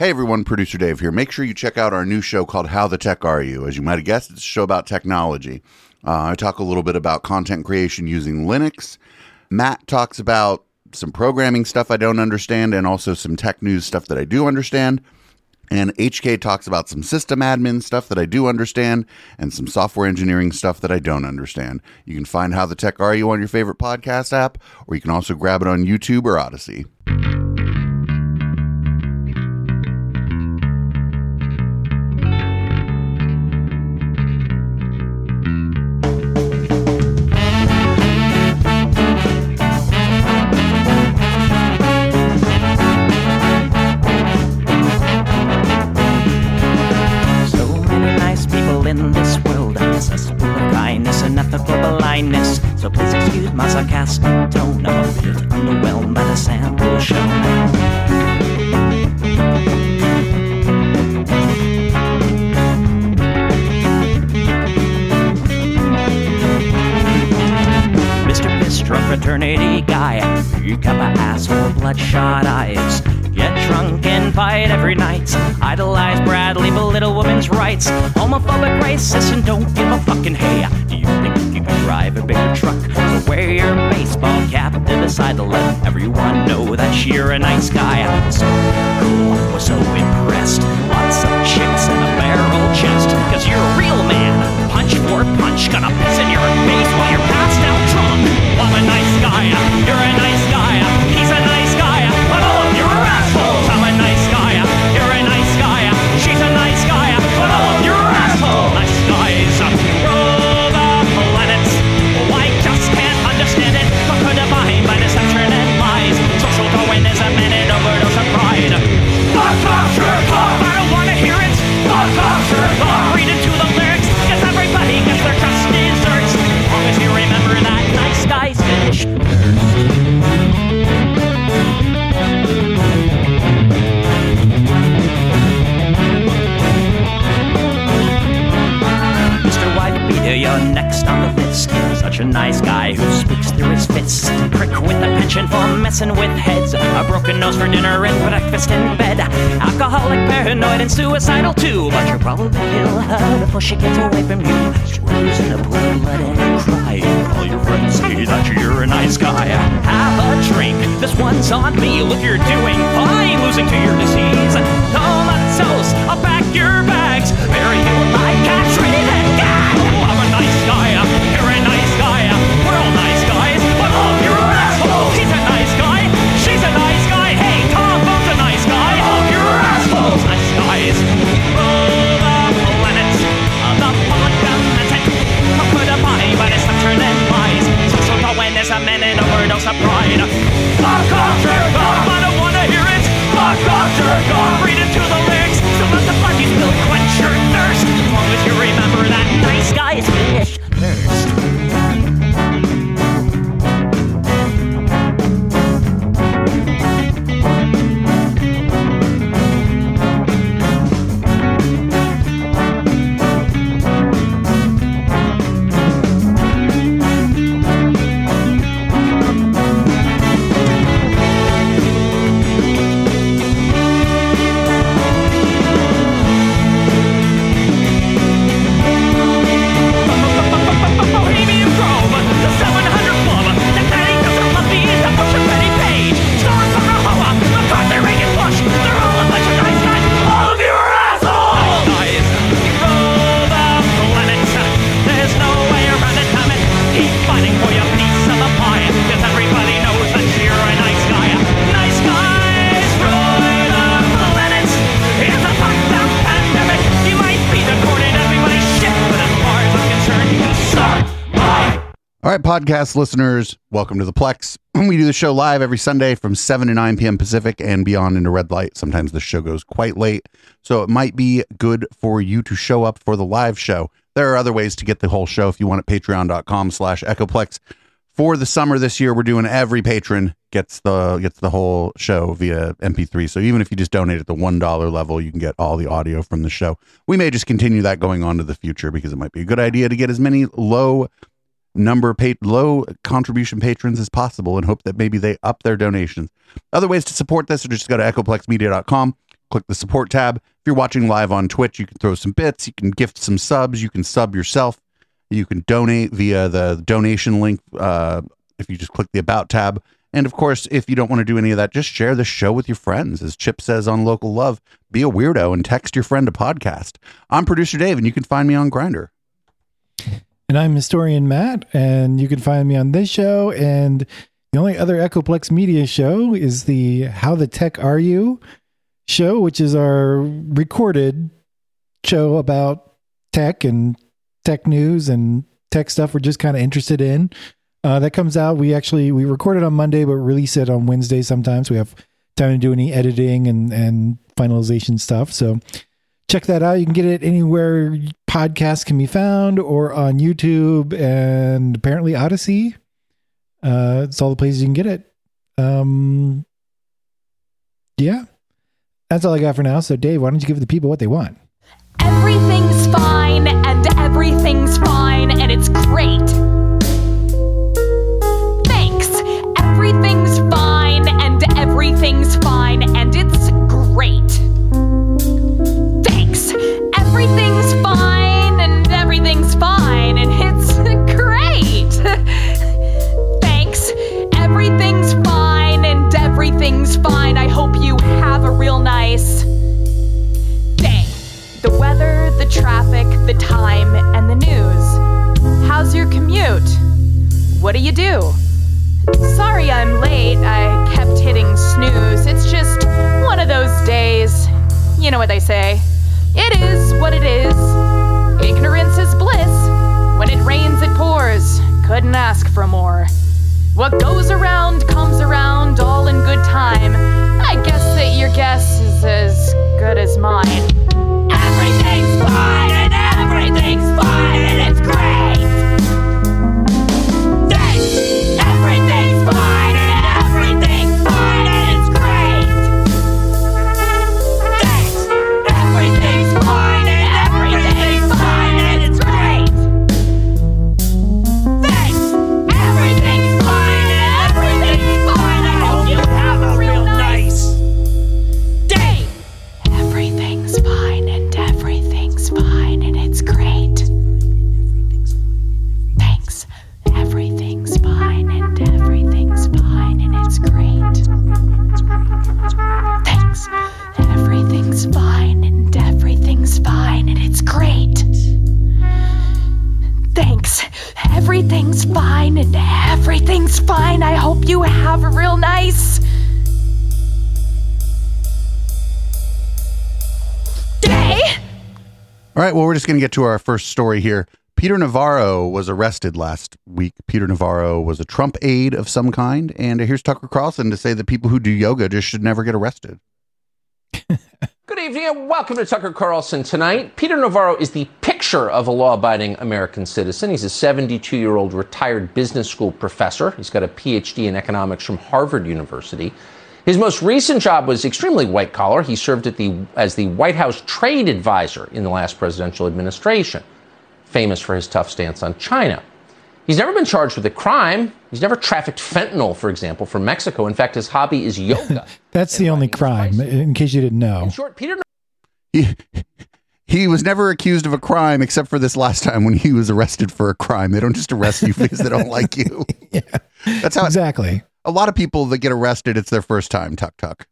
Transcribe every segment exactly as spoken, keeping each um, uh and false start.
Hey everyone, Producer Dave here. Make sure you check out our new show called How the Tech Are You? As you might have guessed, it's a show about technology. Uh, I talk a little bit about content creation using Linux. Matt talks about some programming stuff I don't understand and also some tech news stuff that I do understand. And H K talks about some system admin stuff that I do understand and some software engineering stuff that I don't understand. You can find How the Tech Are You on your favorite podcast app, or you can also grab it on YouTube or Odyssey. Homophobic, racist, and don't give a fucking hey. Do you think you can drive a bigger truck? So wear your baseball cap to the side to let everyone know that you're a nice guy. So cool, we're so impressed. Lots of chicks in a barrel chest. Cause you're a real man, punch for punch. Gonna piss in your face while you're passed out drunk. I'm a nice guy, you're a nice guy. He's a nice guy, but all of you are assholes. I'm a nice guy, you're a nice guy. She's a nice guy, but all of you are assholes. Nice guys rule the planet. Well, I just can't understand it. But could abide by deception and lies. Social Darwin is a man and overdose of pride. Fuck culture pop! I don't wanna hear it. Fuck culture pop! Read into the lyrics, cause everybody gets their just desserts. As long as you remember that nice guy's finished verse. You're next on the list. Such a nice guy who speaks through his fists. Prick with a penchant for messing with heads. A broken nose for dinner and breakfast in bed. Alcoholic, paranoid, and suicidal too. But you'll probably kill her before she gets away from you. She rolls in a pool of blood and cry. All your friends say that you're a nice guy. Have a drink, this one's on me. Look, you're doing fine, losing to your disease. Tomatoes, I'll pack your bags. Bury you like cats, ready to go. You're a nice guy, we're all nice guys, but all of you are assholes. He's a nice guy, she's a nice guy, hey, Tom Bone's a nice guy, all of you are assholes. Nice guys, rule the planet, the planet. How could a body by deception and lies? Social Darwin is a man and overdose of pride. Fuck culture, I don't wanna hear it. Fuck culture, read into the lyrics, so let the fucking spill quench your thirst. As long as you remember that nice guy is finished. First. All right, podcast listeners, welcome to the Plex. We do the show live every Sunday from seven to nine p.m. Pacific and beyond into red light. Sometimes the show goes quite late, so it might be good for you to show up for the live show. There are other ways to get the whole show if you want at patreon.com slash Echoplex. For the summer this year, we're doing every patron gets the gets the whole show via M P three. So even if you just donate at the one dollar level, you can get all the audio from the show. We may just continue that going on to the future because it might be a good idea to get as many low number paid low contribution patrons as possible and hope that maybe they up their donations. Other ways to support this are just go to echoplex media dot com, click the support tab. If you're watching live on Twitch, you can throw some bits, you can gift some subs, you can sub yourself, you can donate via the donation link uh, if you just click the About tab. And of course, if you don't want to do any of that, just share the show with your friends. As Chip says on Local Love, be a weirdo and text your friend a podcast. I'm Producer Dave, and you can find me on Grindr. And I'm Historian Matt, and you can find me on this show. And the only other Echoplex Media show is the How the Tech Are You show, which is our recorded show about tech and tech news and tech stuff we're just kind of interested in. Uh, that comes out. We actually, we record it on Monday, but release it on Wednesday. Sometimes we have time to do any editing and, and finalization stuff. So check that out. You can get it anywhere podcasts can be found, or on YouTube and apparently Odyssey. Uh, it's all the places you can get it. Um, yeah, that's all I got for now. So Dave, why don't you give the people what they want? Everything's fine and everything's fine and it's great. Everything's fine and everything's fine and it's great. Thanks. Everything's fine and everything's fine and it's great. Thanks. Everything's fine and everything's fine. I hope you have a real nice day. The weather, the traffic, the time, and the news. How's your commute? What do you do? Sorry I'm late, I kept hitting snooze. It's just one of those days. You know what they say. It is what it is. Ignorance is bliss. When it rains, it pours. Couldn't ask for more. What goes around comes around, all in good time. I guess that your guess is as good as mine. Everything's fine and everything's fine and it's great. Everything's fine and everything's fine and it's great. Thanks. Everything's fine and everything's fine and it's great. Thanks. Everything's fine and everything's fine. I hope you have a real nice day. Everything's fine and everything's fine and it's great. Thanks. Everything's fine and everything's it's great. Thanks. Everything's fine and everything's fine and it's great. Thanks. Everything's fine and everything's fine. I hope you have a real nice day. All right, well, we're just going to get to our first story here. Peter Navarro was arrested last week. Peter Navarro was a Trump aide of some kind. And here's Tucker Carlson to say that people who do yoga just should never get arrested. Good evening and welcome to Tucker Carlson Tonight. Peter Navarro is the picture of a law-abiding American citizen. He's a seventy-two-year-old retired business school professor. He's got a P H D in economics from Harvard University. His most recent job was extremely white-collar. He served at the as the White House trade advisor in the last presidential administration, famous for his tough stance on China. He's never been charged with a crime. He's never trafficked fentanyl, for example, from Mexico. In fact, his hobby is yoga. That's the only crime, spices. In case you didn't know. In short, Peter... He, he was never accused of a crime, except for this last time when he was arrested for a crime. They don't just arrest you because they don't like you. Yeah, that's how exactly. It, a lot of people that get arrested, it's their first time, tuck, tuck.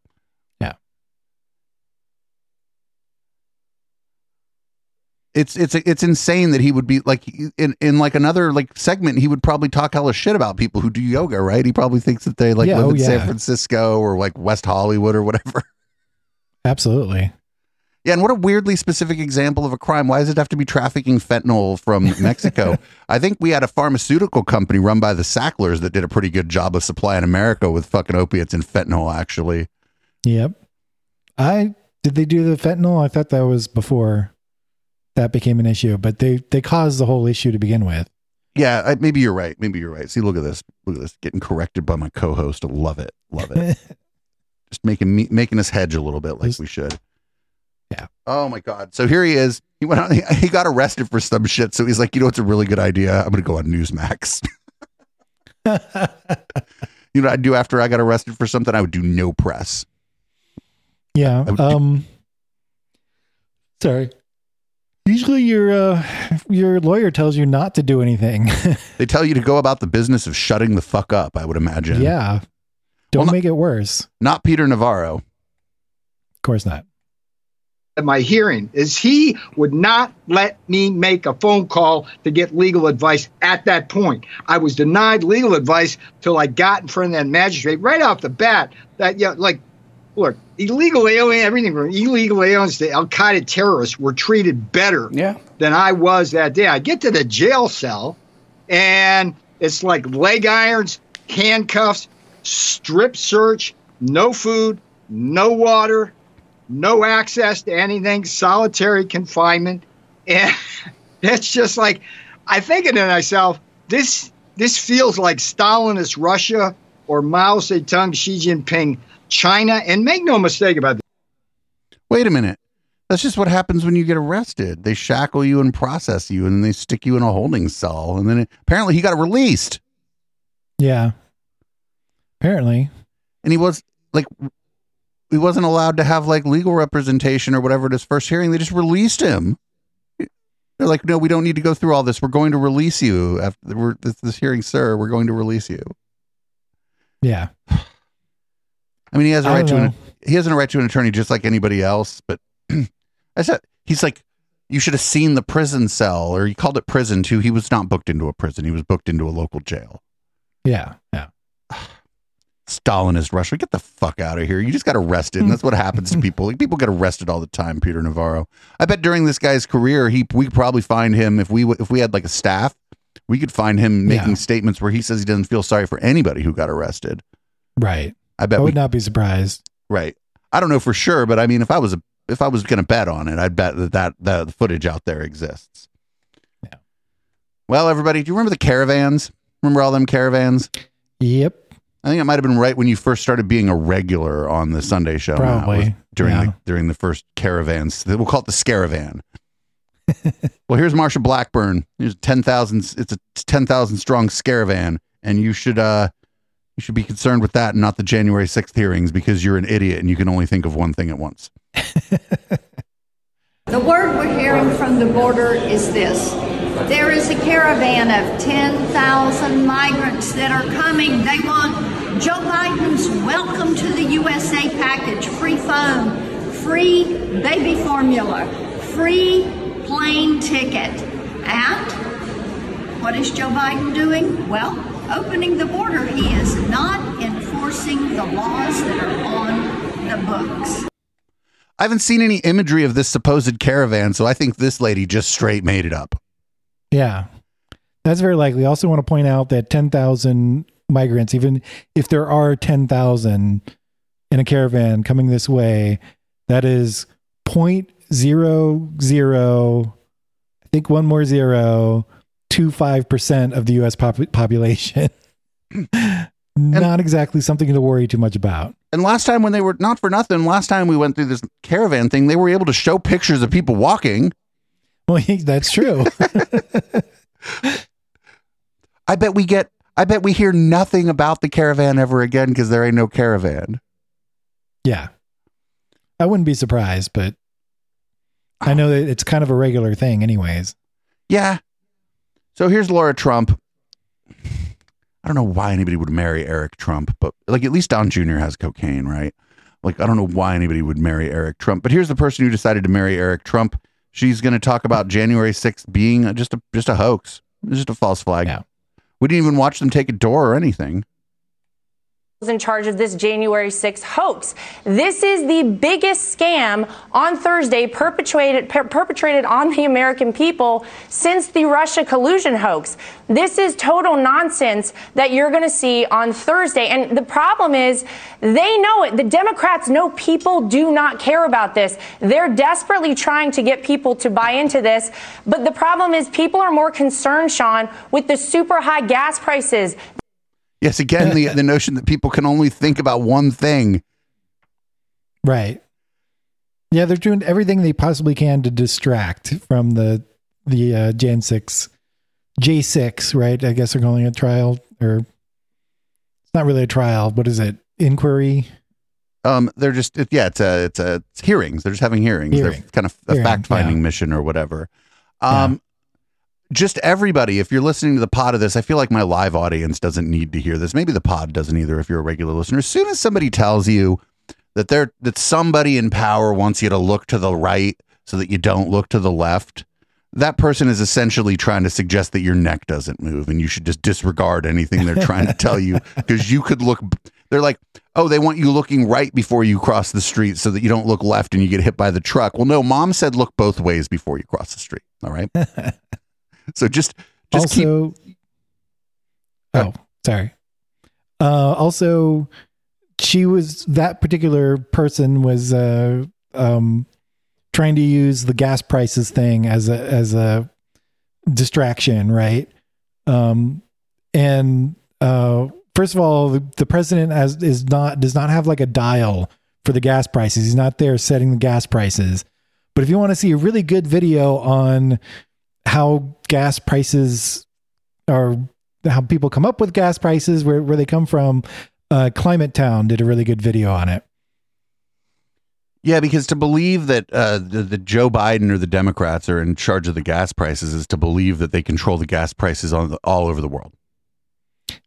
It's it's it's insane that he would be like in, in like another like segment. He would probably talk hella shit about people who do yoga, right? He probably thinks that they like yeah, live oh, in yeah. San Francisco or like West Hollywood or whatever. Absolutely. Yeah. And what a weirdly specific example of a crime. Why does it have to be trafficking fentanyl from Mexico? I think we had a pharmaceutical company run by the Sacklers that did a pretty good job of supplying America with fucking opiates and fentanyl, actually. Yep. I did they do the fentanyl? I thought that was before that became an issue, but they they caused the whole issue to begin with. Yeah, I, maybe you're right. Maybe you're right. See, look at this. Look at this. Getting corrected by my co-host. Love it. Love it. Just making me making us hedge a little bit, like Just, we should. Yeah. Oh my God. So here he is. He went on. He, he got arrested for some shit. So he's like, you know, it's a really good idea. I'm gonna go on Newsmax. You know, what I do after I got arrested for something. I would do no press. Yeah. Um, sorry. Usually your uh, your lawyer tells you not to do anything. They tell you to go about the business of shutting the fuck up, I would imagine. Yeah. Don't well, not, make it worse. Not Peter Navarro. Of course not. At my hearing is he would not let me make a phone call to get legal advice at that point. I was denied legal advice till I got in front of that magistrate right off the bat. That, yeah, like, look, illegal alien, everything from illegal aliens to al-Qaeda terrorists were treated better yeah. than I was that day. I get to the jail cell, and it's like leg irons, handcuffs, strip search, no food, no water, no access to anything, solitary confinement. And it's just like, I'm thinking to myself, this, this feels like Stalinist Russia or Mao Zedong, Xi Jinping, China, and make no mistake about this. Wait a minute. That's just what happens when you get arrested. They shackle you and process you, and then they stick you in a holding cell. And then it, apparently he got released. Yeah. Apparently. And he was like, he wasn't allowed to have like legal representation or whatever at his first hearing. They just released him. They're like, no, we don't need to go through all this. We're going to release you after we're, this, this hearing, sir. We're going to release you. Yeah. I mean, he has a right to an, he has a right to an attorney just like anybody else. But I said, he's like, you should have seen the prison cell, or he called it prison too. He was not booked into a prison. He was booked into a local jail. Yeah. Yeah. Stalinist Russia. Get the fuck out of here. You just got arrested. And that's what happens to people. Like, people get arrested all the time. Peter Navarro. I bet during this guy's career, he, we could probably find him. If we, if we had like a staff, we could find him making yeah. statements where he says he doesn't feel sorry for anybody who got arrested. Right. I bet I would we, not be surprised. Right. I don't know for sure, but I mean, if I was a, if I was going to bet on it, I'd bet that that, that the footage out there exists. Yeah. Well, everybody, do you remember the caravans? Remember all them caravans? Yep. I think it might have been right when you first started being a regular on the Sunday show. Probably now, during yeah. the, during the first caravans. We'll call it the Scaravan. Well, here's Marsha Blackburn. Here's ten thousand. It's a ten thousand strong Scaravan, and you should. Uh, You should be concerned with that and not the January sixth hearings, because you're an idiot and you can only think of one thing at once. The word we're hearing from the border is this. There is a caravan of ten thousand migrants that are coming. They want Joe Biden's Welcome to the U S A package, free phone, free baby formula, free plane ticket. And what is Joe Biden doing? Well, opening the border. He is not enforcing the laws that are on the books. I haven't seen any imagery of this supposed caravan, so I think this lady just straight made it up. Yeah, that's very likely. I also want to point out that ten thousand migrants, even if there are ten thousand in a caravan coming this way, that is zero point zero zero, I think one more zero, two point five percent of the U S pop- population. Not and, exactly something to worry too much about. And last time when they were, not for nothing, last time we went through this caravan thing, they were able to show pictures of people walking. Well, that's true. I bet we get, I bet we hear nothing about the caravan ever again, because there ain't no caravan. Yeah. I wouldn't be surprised, but I know that it's kind of a regular thing anyways. Yeah. So here's Laura Trump. I don't know why anybody would marry Eric Trump, but like, at least Don Junior has cocaine, right? Like, I don't know why anybody would marry Eric Trump, but here's the person who decided to marry Eric Trump. She's going to talk about January sixth being just a, just a hoax, just a false flag. Yeah. We didn't even watch them take a door or anything. In charge of this January sixth hoax. This is the biggest scam on Thursday perpetrated per- perpetrated on the American people since the Russia collusion hoax. This is total nonsense that you're going to see on Thursday. And the problem is they know it. The Democrats know people do not care about this. They're desperately trying to get people to buy into this. But the problem is people are more concerned, Sean, with the super high gas prices. Yes, again, the, the notion that people can only think about one thing. Right. Yeah, they're doing everything they possibly can to distract from the the uh, Jan six, J six, right? I guess they're calling it trial, or it's not really a trial. What is it? Inquiry? Um, they're just, it, yeah, it's a, it's a it's hearings. They're just having hearings. Hearing. They're kind of a fact-finding yeah. mission or whatever. Um, yeah. Just everybody, if you're listening to the pod of this, I feel like my live audience doesn't need to hear this. Maybe the pod doesn't either if you're a regular listener. As soon as somebody tells you that they're, that somebody in power wants you to look to the right so that you don't look to the left, that person is essentially trying to suggest that your neck doesn't move and you should just disregard anything they're trying to tell you, because you could look... They're like, oh, they want you looking right before you cross the street so that you don't look left and you get hit by the truck. Well, no, mom said look both ways before you cross the street. All right. So just, just also, keep. Oh, sorry. Uh, also, she was, that particular person was uh, um, trying to use the gas prices thing as a, as a distraction. Right. Um, and, uh, First of all, the, the president as is not does not have like a dial for the gas prices. He's not there setting the gas prices. But if you want to see a really good video on how gas prices are, how people come up with gas prices, where, where they come from, uh, Climate Town did a really good video on it. Yeah, because to believe that uh, the, the Joe Biden or the Democrats are in charge of the gas prices is to believe that they control the gas prices on the, all over the world.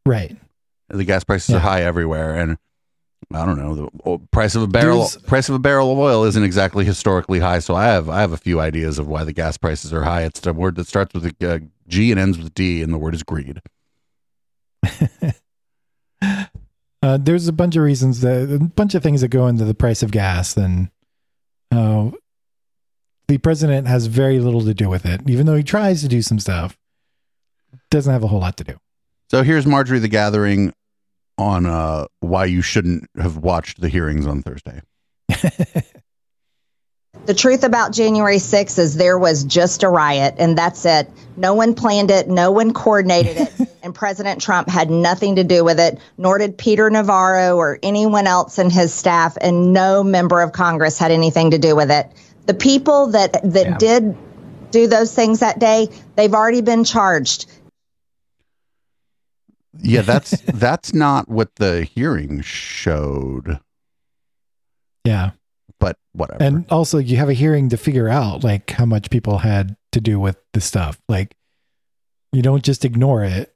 Right. The gas prices yeah. are high everywhere, and I don't know, the price of a barrel There's, price of a barrel of oil isn't exactly historically high. So I have I have a few ideas of why the gas prices are high. It's a word that starts with a uh, G and ends with D, and the word is greed. Uh, there's a bunch of reasons, that a bunch of things that go into the price of gas, and uh, the president has very little to do with it, even though he tries to do some stuff. Doesn't have a whole lot to do. So here's Marjorie the Gathering on uh, why you shouldn't have watched the hearings on Thursday. The truth about January sixth is there was just a riot, and that's it. No one planned it. No one coordinated it. And President Trump had nothing to do with it, nor did Peter Navarro or anyone else in his staff. And no member of Congress had anything to do with it. The people that that yeah. did do those things that day, they've already been charged. Yeah, that's that's not what the hearing showed. Yeah. But whatever. And also you have a hearing to figure out like how much people had to do with the stuff. Like you don't just ignore it.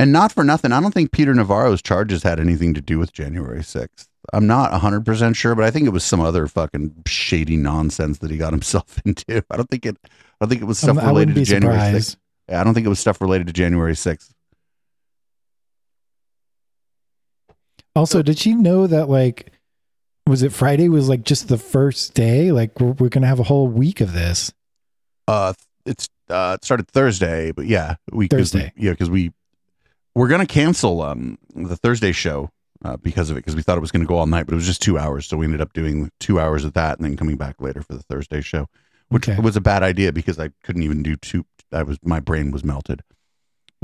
And not for nothing, I don't think Peter Navarro's charges had anything to do with January sixth. I'm not one hundred percent sure, but I think it was some other fucking shady nonsense that he got himself into. I don't think it I don't think it was stuff related to January sixth. I don't think it was stuff related to January sixth. Also, did she know that, like, was it Friday was, like, just the first day? Like, we're, we're going to have a whole week of this. Uh, it's uh, it started Thursday, but yeah. We, Thursday. We, yeah, because we, we're going to cancel um the Thursday show uh, because of it, because we thought it was going to go all night, but it was just two hours. So we ended up doing two hours of that and then coming back later for the Thursday show, which okay. was a bad idea because I couldn't even do two. I was, my brain was melted.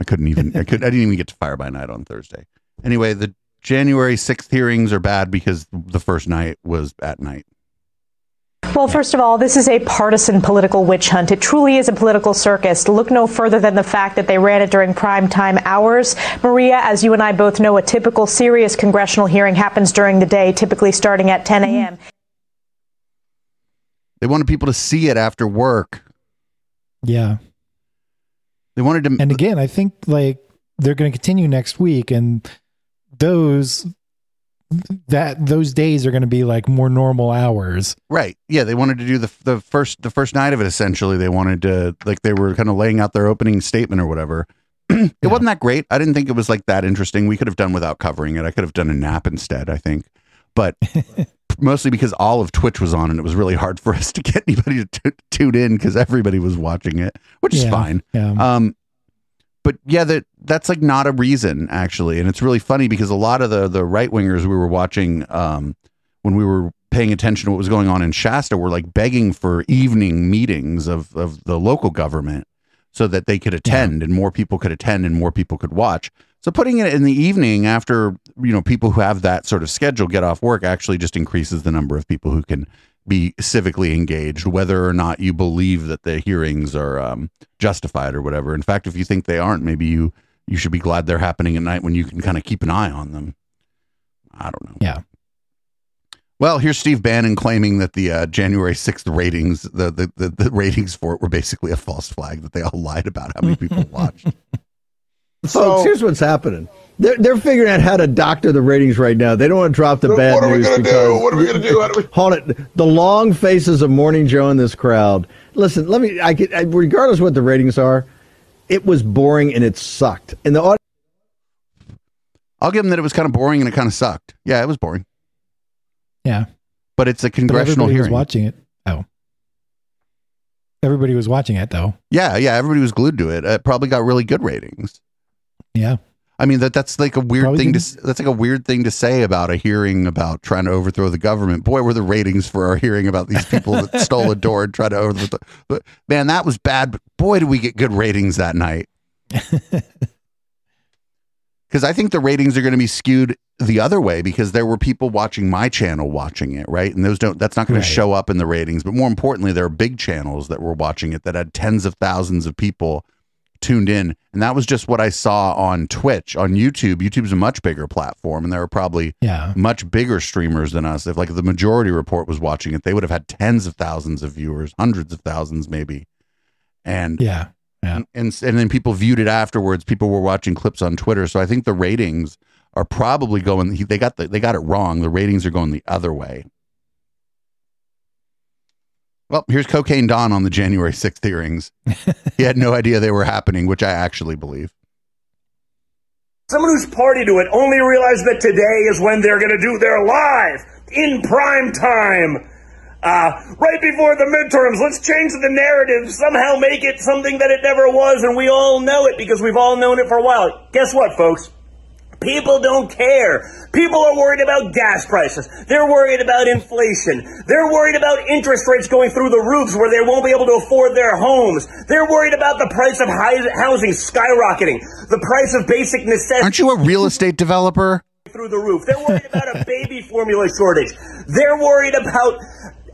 I couldn't even, I could, I didn't even get to Fire by Night on Thursday. Anyway, the January sixth hearings are bad because the first night was at night. Well, first of all, this is a partisan political witch hunt. It truly is a political circus. Look no further than the fact that they ran it during prime time hours. Maria, as you and I both know, a typical serious congressional hearing happens during the day, typically starting at ten a.m. They wanted people to see it after work. Yeah. They wanted to, and again, I think like they're going to continue next week, and those that those days are going to be like more normal hours, right? Yeah, they wanted to do the the first the first night of it. Essentially, they wanted to, like, they were kind of laying out their opening statement or whatever. It yeah. wasn't that great. I didn't think it was like that interesting. We could have done without covering it. I could have done a nap instead, I think, but mostly because all of Twitch was on and it was really hard for us to get anybody to t- tune in because everybody was watching it, which yeah, is fine. Yeah. Um, but yeah, that that's like not a reason actually. And it's really funny because a lot of the, the right wingers we were watching um, when we were paying attention to what was going on in Shasta were like begging for evening meetings of, of the local government so that they could attend yeah. and more people could attend and more people could watch. So putting it in the evening after, you know, people who have that sort of schedule get off work actually just increases the number of people who can be civically engaged, whether or not you believe that the hearings are um, justified or whatever. In fact, if you think they aren't, maybe you, you should be glad they're happening at night when you can kind of keep an eye on them. I don't know. Yeah. Well, here's Steve Bannon claiming that the uh, January sixth ratings, the, the, the, the ratings for it were basically a false flag, that they all lied about how many people watched. So here's what's happening. They're, they're figuring out how to doctor the ratings right now. They don't want to drop the bad news. What are we going to do? What are we going to do? How do we- Hold it. The long faces of Morning Joe in this crowd. Listen, let me. I, I regardless what the ratings are, it was boring and it sucked. And the audience. I'll give them that it was kind of boring and it kind of sucked. Yeah, it was boring. Yeah, but it's a congressional hearing. Everybody was watching it. Oh, everybody was watching it though. Yeah, yeah, everybody was glued to it. It probably got really good ratings. Yeah, I mean that that's like a weird probably thing didn't. to that's like a weird thing to say about a hearing about trying to overthrow the government. Boy, were the ratings for our hearing about these people that stole a door and tried to overthrow. But man, that was bad. But boy, did we get good ratings that night. Because I think the ratings are going to be skewed the other way because there were people watching my channel watching it, right? And those don't, that's not going right. to show up in the ratings. But more importantly, there are big channels that were watching it that had tens of thousands of people tuned in. And that was just what I saw on Twitch, on YouTube. YouTube's a much bigger platform, and there are probably yeah. much bigger streamers than us. If like the Majority Report was watching it, they would have had tens of thousands of viewers, hundreds of thousands maybe. And yeah. Yeah. And, and and then people viewed it afterwards. People were watching clips on Twitter. So I think the ratings are probably going, they got the, they got it wrong. The ratings are going the other way. Well, here's Cocaine Don on the January sixth hearings. He had no idea they were happening, which I actually believe. Someone who's party to it only realized that today is when they're going to do their live in prime time. Uh, right before the midterms, let's change the narrative, somehow make it something that it never was, and we all know it because we've all known it for a while. Guess what, folks? People don't care. People are worried about gas prices. They're worried about inflation. They're worried about interest rates going through the roofs where they won't be able to afford their homes. They're worried about the price of housing skyrocketing, the price of basic necessities. Aren't you a real estate developer? Through the roof. They're worried about a baby formula shortage. They're worried about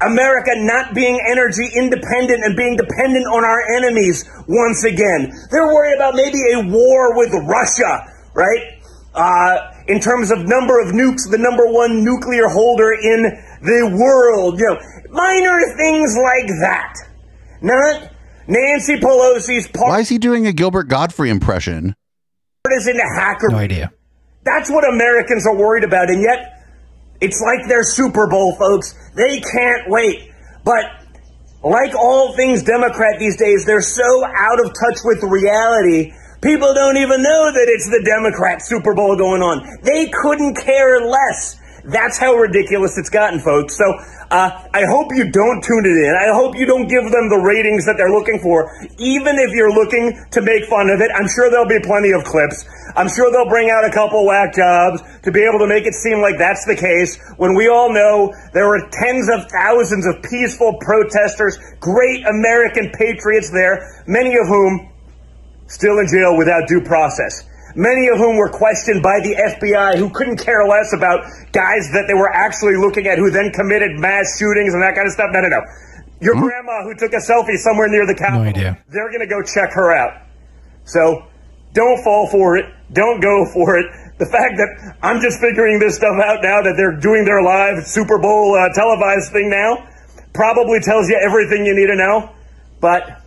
America not being energy independent and being dependent on our enemies once again. They're worried about maybe a war with Russia, right? Uh, in terms of number of nukes, the number one nuclear holder in the world. You know, minor things like that. Not Nancy Pelosi's part. Why is he doing a Gilbert Godfrey impression? Partisan hacker. No idea. That's what Americans are worried about, and yet it's like their Super Bowl, folks. They can't wait. But like all things Democrat these days, they're so out of touch with reality, people don't even know that it's the Democrat Super Bowl going on. They couldn't care less. That's how ridiculous it's gotten, folks. So uh, I hope you don't tune it in. I hope you don't give them the ratings that they're looking for, even if you're looking to make fun of it. I'm sure there'll be plenty of clips. I'm sure they'll bring out a couple whack jobs to be able to make it seem like that's the case, when we all know there were tens of thousands of peaceful protesters, great American patriots there, many of whom still in jail without due process. Many of whom were questioned by the F B I, who couldn't care less about guys that they were actually looking at who then committed mass shootings and that kind of stuff. No, no, no. Your hmm? grandma who took a selfie somewhere near the Capitol, no idea. They're going to go check her out. So don't fall for it. Don't go for it. The fact that I'm just figuring this stuff out now, that they're doing their live Super Bowl uh, televised thing now, probably tells you everything you need to know. But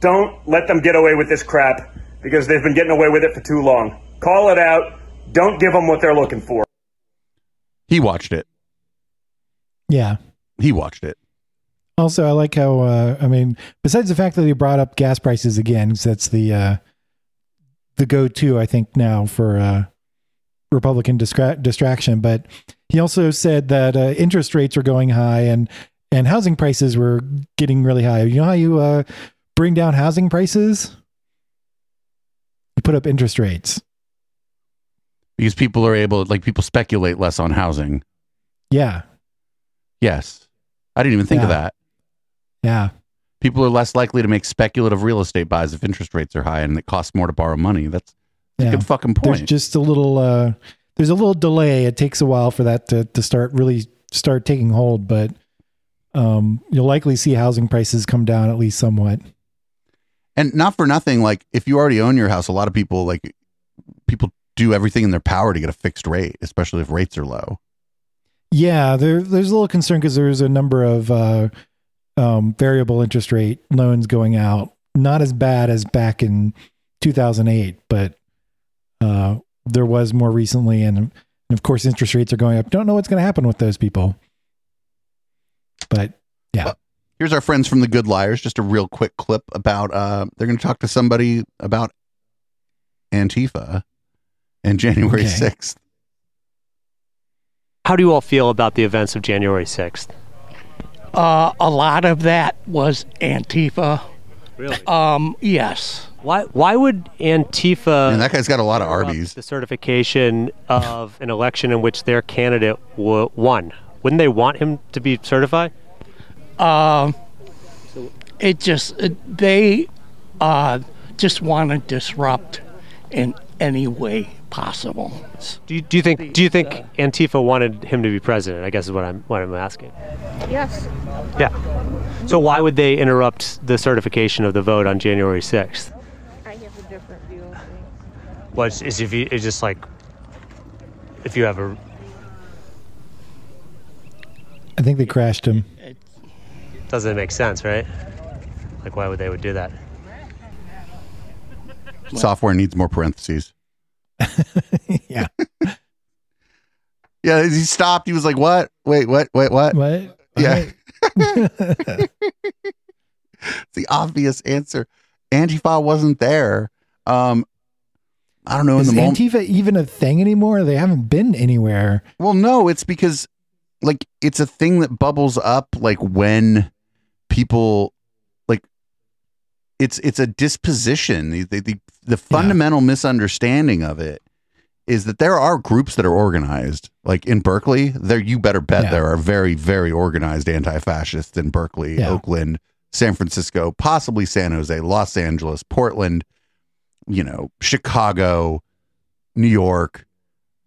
don't let them get away with this crap, because they've been getting away with it for too long. Call it out. Don't give them what they're looking for. He watched it. Yeah. He watched it. Also, I like how, uh, I mean, besides the fact that he brought up gas prices again, because that's the uh, the go-to, I think, now for uh, Republican distra- distraction, but he also said that uh, interest rates are going high and, and housing prices were getting really high. You know how you uh, bring down housing prices? Put up interest rates, because people are able, like people speculate less on housing. Yeah. Yes. I didn't even think yeah. of that. Yeah. People are less likely to make speculative real estate buys if interest rates are high and it costs more to borrow money. That's, that's yeah. a good fucking point. There's just a little, uh, there's a little delay. It takes a while for that to, to start really start taking hold, but, um, you'll likely see housing prices come down at least somewhat. And not for nothing, like if you already own your house, a lot of people like people do everything in their power to get a fixed rate, especially if rates are low. Yeah, there, there's a little concern because there's a number of uh, um, variable interest rate loans going out. Not as bad as back in two thousand eight, but uh, there was more recently. And, and of course, interest rates are going up. Don't know what's going to happen with those people. But yeah. Well, here's our friends from The Good Liars. Just a real quick clip about uh, they're going to talk to somebody about Antifa and January okay. sixth. How do you all feel about the events of January sixth? Uh, a lot of that was Antifa. Really? Um, yes. Why Why would Antifa... And that guy's got a lot of Arby's. ...the certification of an election in which their candidate w- won? Wouldn't they want him to be certified? Um, it just... It, they uh, just want to disrupt in any way possible. Do you, do you think do you think Antifa wanted him to be president? I guess is what I'm what I'm asking. Yes. Yeah. So why would they interrupt the certification of the vote on January sixth? I have a different view on things. Well, it's, it's if you it's just like if you have a. I think they crashed him. It doesn't make sense, right? Like, why would they would do that? Software needs more parentheses. Yeah. Yeah, he stopped. He was like, what? Wait, what? Wait, what? What? Yeah. It's the obvious answer. Antifa wasn't there. Um, I don't know. Is in the Antifa moment, even a thing anymore? They haven't been anywhere. Well, no, it's because like it's a thing that bubbles up like when people... It's it's a disposition. The, the, the, the fundamental yeah. misunderstanding of it is that there are groups that are organized. Like in Berkeley, there you better bet yeah. there are very, very organized anti-fascists in Berkeley, yeah. Oakland, San Francisco, possibly San Jose, Los Angeles, Portland, you know, Chicago, New York.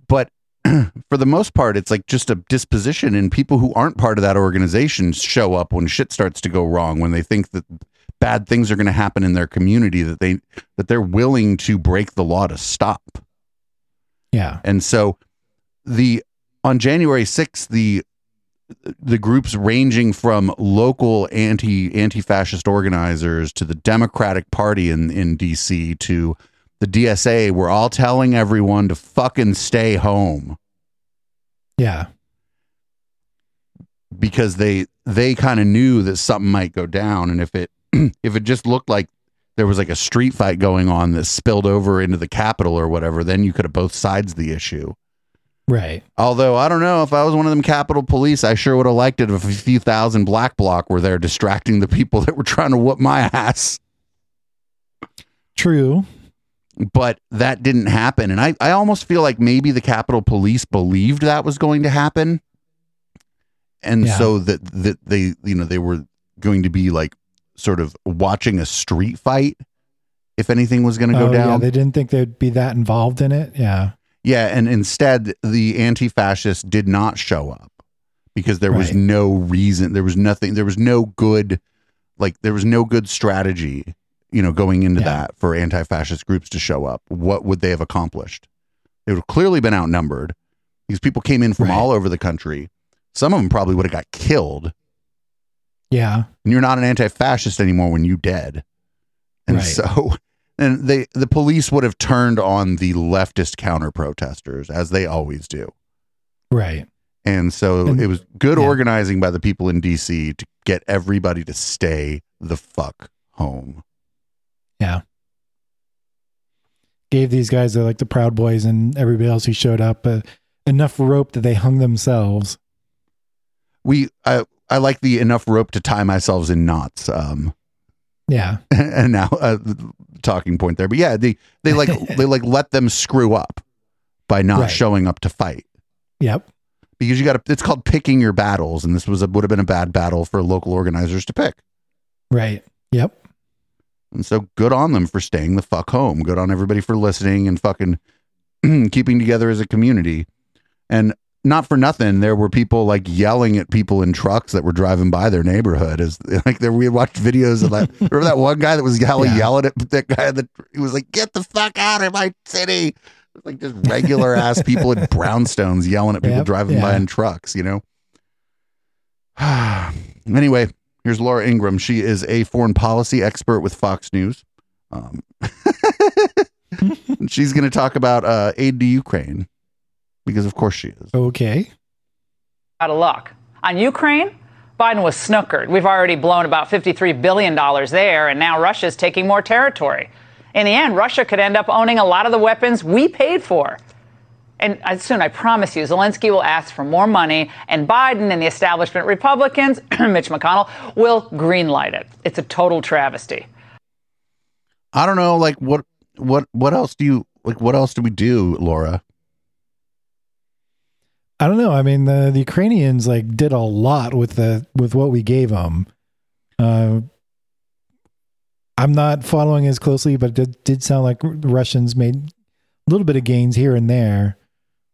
But for the most part, it's like just a disposition, and people who aren't part of that organization show up when shit starts to go wrong, when they think that bad things are going to happen in their community that they that they're willing to break the law to stop. Yeah. And so the on January sixth, the the groups ranging from local anti anti-fascist organizers to the Democratic Party in, in D C to the D S A were all telling everyone to fucking stay home. Yeah. Because they they kind of knew that something might go down, and if it if it just looked like there was like a street fight going on that spilled over into the Capitol or whatever, then you could have both sides the issue. Right. Although I don't know, if I was one of them Capitol Police, I sure would have liked it if a few thousand black bloc were there distracting the people that were trying to whoop my ass. True. But that didn't happen. And I, I almost feel like maybe the Capitol Police believed that was going to happen. And yeah. so that, that they, you know, they were going to be like, sort of watching a street fight if anything was going to go oh, down. Yeah, they didn't think they'd be that involved in it. Yeah. Yeah. And instead the anti-fascists did not show up because there right. was no reason. There was nothing, there was no good, like there was no good strategy, you know, going into yeah. that for anti-fascist groups to show up. What would they have accomplished? They would have clearly been outnumbered. These people came in from right. all over the country. Some of them probably would have got killed. Yeah. And you're not an anti-fascist anymore when you dead. And right. so and they the police would have turned on the leftist counter protesters as they always do. Right. And so and, it was good yeah. organizing by the people in D C to get everybody to stay the fuck home. Yeah. Gave these guys, like the Proud Boys and everybody else who showed up, uh, enough rope that they hung themselves. We uh I like the enough rope to tie myself in knots. Um, yeah. And now uh, talking point there, but yeah, they, they like, they like let them screw up by not right. showing up to fight. Yep. Because you got to, it's called picking your battles. And this was a, would have been a bad battle for local organizers to pick. Right. Yep. And so good on them for staying the fuck home. Good on everybody for listening and fucking keeping together as a community. And not for nothing, there were people like yelling at people in trucks that were driving by their neighborhood. As like there, we watched videos of that. Remember that one guy that was yelling, yeah. yelling at that guy that he was like, "Get the fuck out of my city!" like just regular ass people at brownstones yelling at people yep, driving yeah. by in trucks, you know? Anyway, here's Laura Ingram. She is a foreign policy expert with Fox News. Um, she's going to talk about uh, aid to Ukraine because, of course, she is. Okay. Out of luck. On Ukraine, Biden was snookered. We've already blown about fifty-three billion dollars there, and now Russia's taking more territory. In the end, Russia could end up owning a lot of the weapons we paid for. And soon, I promise you, Zelensky will ask for more money, and Biden and the establishment Republicans, Mitch McConnell, will greenlight it. It's a total travesty. I don't know, like, what what, what else do you, like, what else do we do, Laura? I don't know. I mean, the, the Ukrainians, like, did a lot with the, with what we gave them. Uh, I'm not following as closely, but it did, did sound like the Russians made a little bit of gains here and there,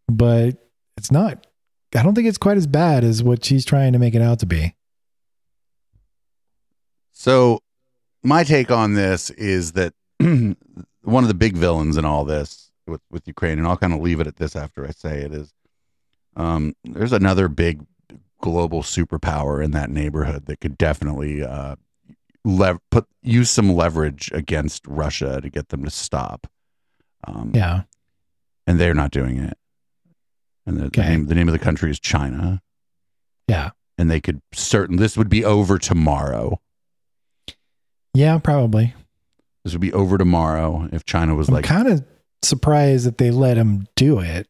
but it's not, I don't think it's quite as bad as what she's trying to make it out to be. So my take on this is that one of the big villains in all this with, with Ukraine, and I'll kind of leave it at this after I say it, is um, there's another big global superpower in that neighborhood that could definitely uh, lev- put use some leverage against Russia to get them to stop. Um, yeah. And they're not doing it. And the, okay. the, name, the name of the country is China. Yeah. And they could certain this would be over tomorrow. Yeah, probably. This would be over tomorrow if China was I'm like. I'm kind of surprised that they let him do it.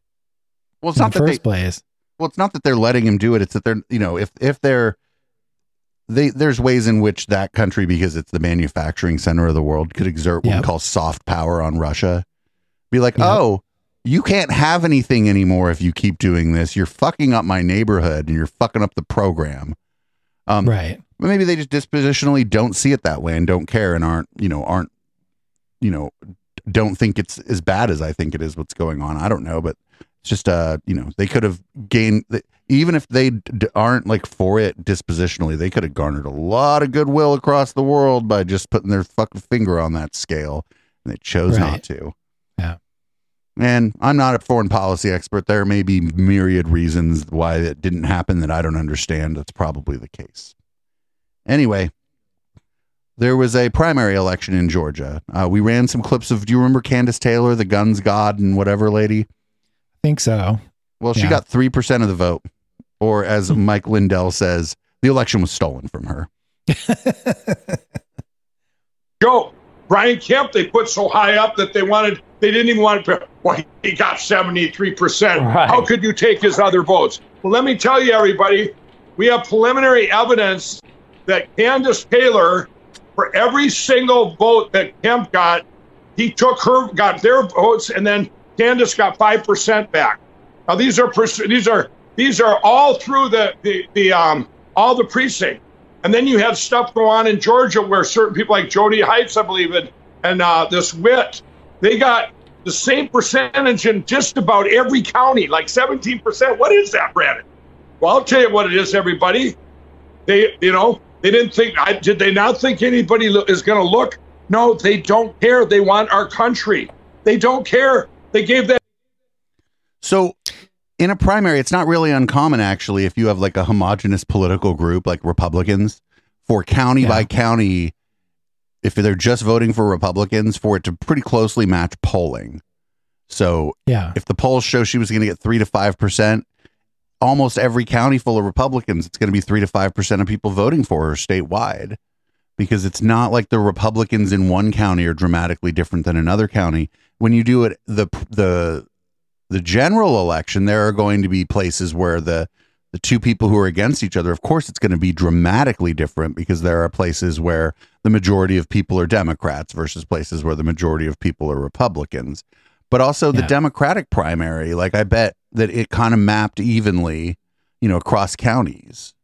Well, it's in not the that first they, place. Well, it's not that they're letting him do it. It's that they're, you know, if if they're, they there's ways in which that country, because it's the manufacturing center of the world, could exert what yep. we call soft power on Russia. Be like, yep. oh, you can't have anything anymore if you keep doing this. You're fucking up my neighborhood and you're fucking up the program. Um, right. But maybe they just dispositionally don't see it that way and don't care and aren't, you know, aren't, you know, don't think it's as bad as I think it is what's going on. I don't know, but it's just, uh, you know, they could have gained, even if they d- aren't like for it dispositionally, they could have garnered a lot of goodwill across the world by just putting their fucking finger on that scale. And they chose right. not to. Yeah. And I'm not a foreign policy expert. There may be myriad reasons why it didn't happen that I don't understand. That's probably the case. Anyway, there was a primary election in Georgia. Uh, we ran some clips of, do you remember Candace Taylor, the guns god and whatever lady? I think so. Well, yeah. She got three percent of the vote, or as Mike Lindell says, the election was stolen from her. Go. Brian Kemp, they put so high up that they wanted, they didn't even want to, well, he got seventy-three percent. Right. How could you take his other votes? Well, let me tell you, everybody, we have preliminary evidence that Candace Taylor, for every single vote that Kemp got, he took her, got their votes, and then Candace got five percent back. Now, these are, these are, these are all through the, the, the um, all the precincts. And then you have stuff go on in Georgia where certain people like Jody Heights, I believe, and, and uh, this Witt, they got the same percentage in just about every county, like seventeen percent. What is that, Brandon? Well, I'll tell you what it is, everybody. They, you know, they didn't think, I, did they not think anybody is going to look? No, they don't care. They want our country. They don't care. They gave that. So... in a primary, it's not really uncommon, actually, if you have like a homogenous political group like Republicans, for county yeah. by county, if they're just voting for Republicans, for it to pretty closely match polling. So yeah. if the polls show she was going to get three to five percent, almost every county full of Republicans, it's going to be three to five percent of people voting for her statewide, because it's not like the Republicans in one county are dramatically different than another county. When you do it, the the the general election, there are going to be places where the, the two people who are against each other, of course, it's going to be dramatically different, because there are places where the majority of people are Democrats versus places where the majority of people are Republicans. But also yeah. the Democratic primary, like I bet that it kind of mapped evenly, you know, across counties.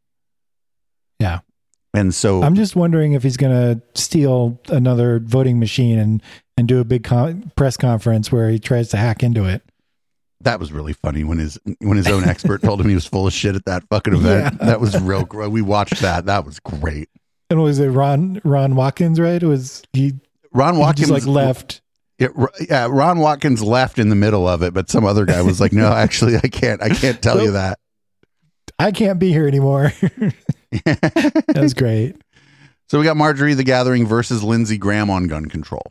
Yeah. And so I'm just wondering if he's going to steal another voting machine and, and do a big con- press conference where he tries to hack into it. That was really funny when his when his own expert told him he was full of shit at that fucking event. Yeah. That was real. We watched that. That was great. And was it Ron Ron Watkins? Right? It was he. Ron Watkins he just, like left. It, yeah, Ron Watkins left in the middle of it, but some other guy was like, no, actually, I can't. I can't tell nope. you that. I can't be here anymore. That was great. So we got Marjorie the Gathering versus Lindsey Graham on gun control.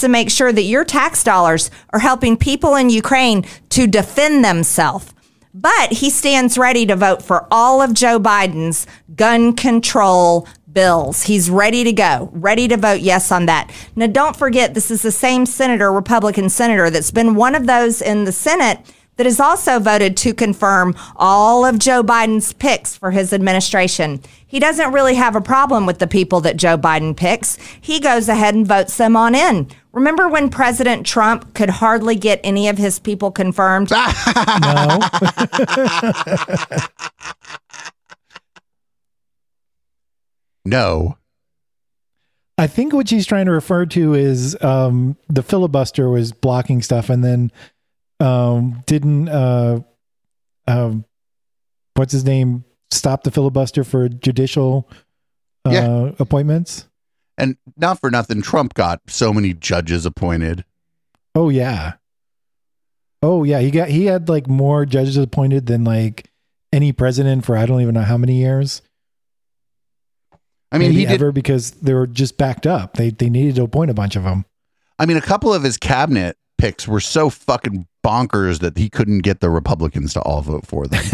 To make sure that your tax dollars are helping people in Ukraine to defend themselves. But he stands ready to vote for all of Joe Biden's gun control bills. He's ready to go, ready to vote yes on that. Now, don't forget, this is the same senator, Republican senator, that's been one of those in the Senate that has also voted to confirm all of Joe Biden's picks for his administration. He doesn't really have a problem with the people that Joe Biden picks. He goes ahead and votes them on in. Remember when President Trump could hardly get any of his people confirmed? No. No. I think what she's trying to refer to is um, the filibuster was blocking stuff and then um, didn't, uh, um, what's his name, stop the filibuster for judicial uh, yeah. appointments. And not for nothing, Trump got so many judges appointed. Oh, yeah. Oh, yeah. He got he had like more judges appointed than like any president for I don't even know how many years. I mean, Maybe he ever did, because they were just backed up. They they needed to appoint a bunch of them. I mean, a couple of his cabinet picks were so fucking bonkers that he couldn't get the Republicans to all vote for them.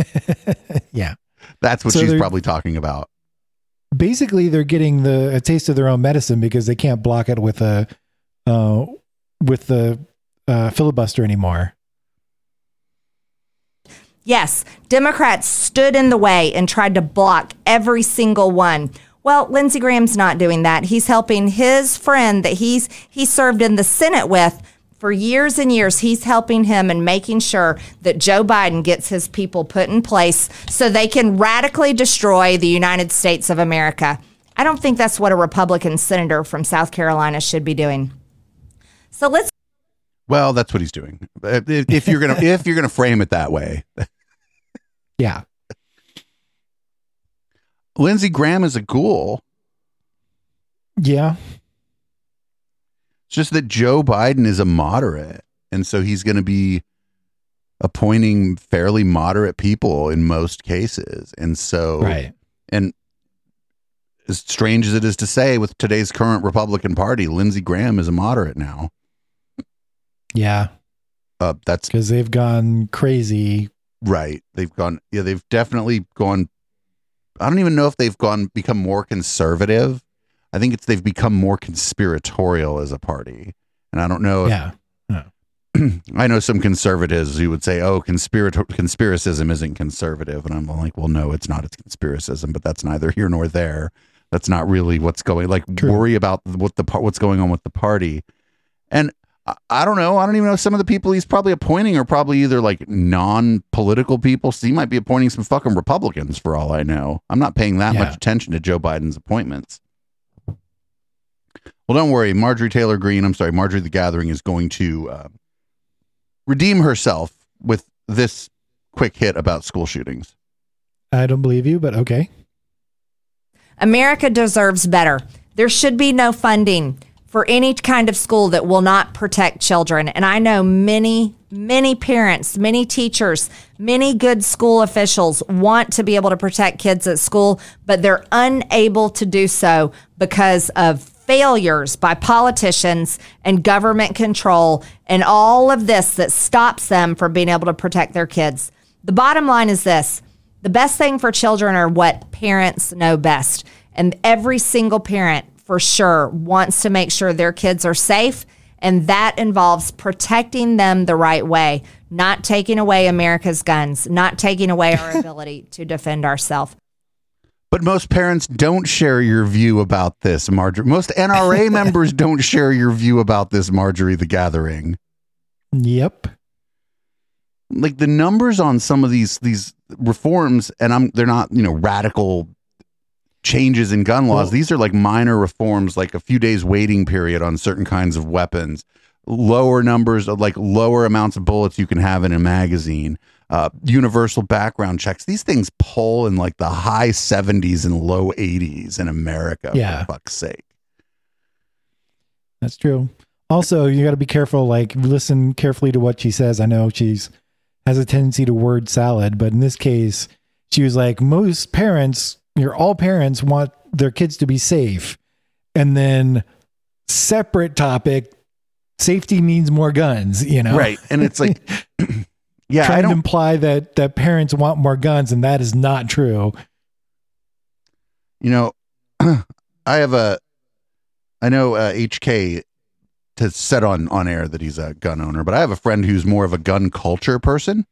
Yeah. That's what so she's probably talking about. Basically, they're getting the a taste of their own medicine because they can't block it with a uh, with the uh, filibuster anymore. Yes, Democrats stood in the way and tried to block every single one. Well, Lindsey Graham's not doing that. He's helping his friend that he's he served in the Senate with for years and years. He's helping him and making sure that Joe Biden gets his people put in place so they can radically destroy the United States of America. I don't think that's what a Republican senator from South Carolina should be doing. So let's. Well, that's what he's doing. If you're gonna, if you're gonna frame it that way, yeah. Lindsey Graham is a ghoul. Yeah. It's just that Joe Biden is a moderate, and so he's going to be appointing fairly moderate people in most cases. And so, right. And as strange as it is to say, with today's current Republican Party, Lindsey Graham is a moderate now. Yeah. Uh, that's because they've gone crazy. Right. They've gone, yeah, they've definitely gone. I don't even know if they've gone become more conservative. I think it's they've become more conspiratorial as a party. And I don't know. If, yeah. No. I know some conservatives who would say, oh, conspirator- conspiracism isn't conservative. And I'm like, well, no, it's not. It's conspiracism, but that's neither here nor there. That's not really what's going like True. Worry about what the what's going on with the party. And I, I don't know. I don't even know. Some of the people he's probably appointing are probably either like non-political people. So he might be appointing some fucking Republicans for all I know. I'm not paying that yeah. much attention to Joe Biden's appointments. Well, don't worry. Marjorie Taylor Greene, I'm sorry, Marjorie the Gathering is going to uh, redeem herself with this quick hit about school shootings. I don't believe you, but okay. America deserves better. There should be no funding for any kind of school that will not protect children. And I know many, many parents, many teachers, many good school officials want to be able to protect kids at school, but they're unable to do so because of failures by politicians and government control and all of this that stops them from being able to protect their kids. The bottom line is this. The best thing for children are what parents know best. And every single parent for sure wants to make sure their kids are safe. And that involves protecting them the right way, not taking away America's guns, not taking away our ability to defend ourselves. But most parents don't share your view about this, Marjorie. Most N R A members don't share your view about this, Marjorie the Gathering. Yep. Like the numbers on some of these these reforms, and I'm they're not, you know, radical changes in gun laws. Well, these are like minor reforms, like a few days waiting period on certain kinds of weapons, lower numbers of like lower amounts of bullets you can have in a magazine. uh, universal background checks. These things poll in like the high seventies and low eighties in America, yeah. for fuck's sake. That's true. Also, you got to be careful, like listen carefully to what she says. I know she's has a tendency to word salad, but in this case, she was like, most parents, you're all parents want their kids to be safe. And then separate topic, safety means more guns, you know? Right. And it's like, yeah, trying I don't to imply that, that parents want more guns. And that is not true. You know, I have a, I know uh, H K has said on, on air that he's a gun owner, but I have a friend who's more of a gun culture person.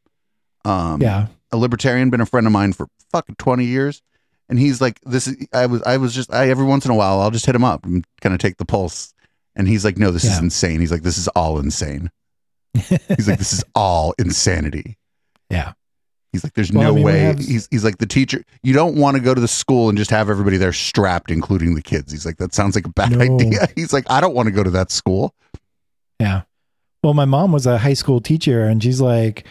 Um, yeah. A libertarian, been a friend of mine for fucking twenty years. And he's like, this is, I was, I was just, I, every once in a while, I'll just hit him up and kind of take the pulse. And he's like, no, this yeah. is insane. He's like, this is all insane. He's like, this is all insanity. Yeah. He's like, there's well, no I mean, way. Have... He's he's like the teacher. You don't want to go to the school and just have everybody there strapped, including the kids. He's like, that sounds like a bad no. idea. He's like, I don't want to go to that school. Yeah. Well, my mom was a high school teacher and she's like,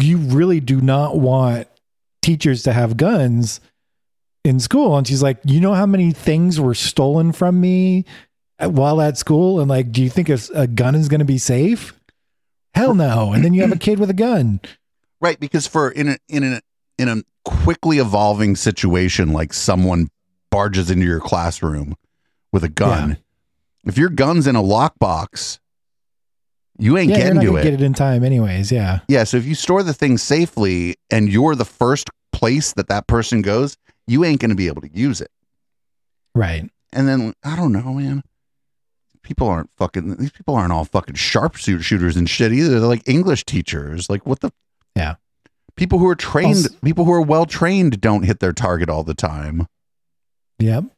you really do not want teachers to have guns in school. And she's like, you know how many things were stolen from me while at school? And like, do you think a, a gun is going to be safe? Hell no. And then you have a kid with a gun. Right. Because for in a, in a, in a quickly evolving situation, like someone barges into your classroom with a gun. Yeah. If your gun's in a lockbox, you ain't yeah, getting to it. Get it in time anyways. Yeah. Yeah. So if you store the thing safely and you're the first place that that person goes, you ain't going to be able to use it. Right. And then I don't know, man, people aren't fucking, these people aren't all fucking sharpshooters and shit either. They're like English teachers. Like what the, yeah. People who are trained, also, people who are well-trained don't hit their target all the time. Yep. Yeah.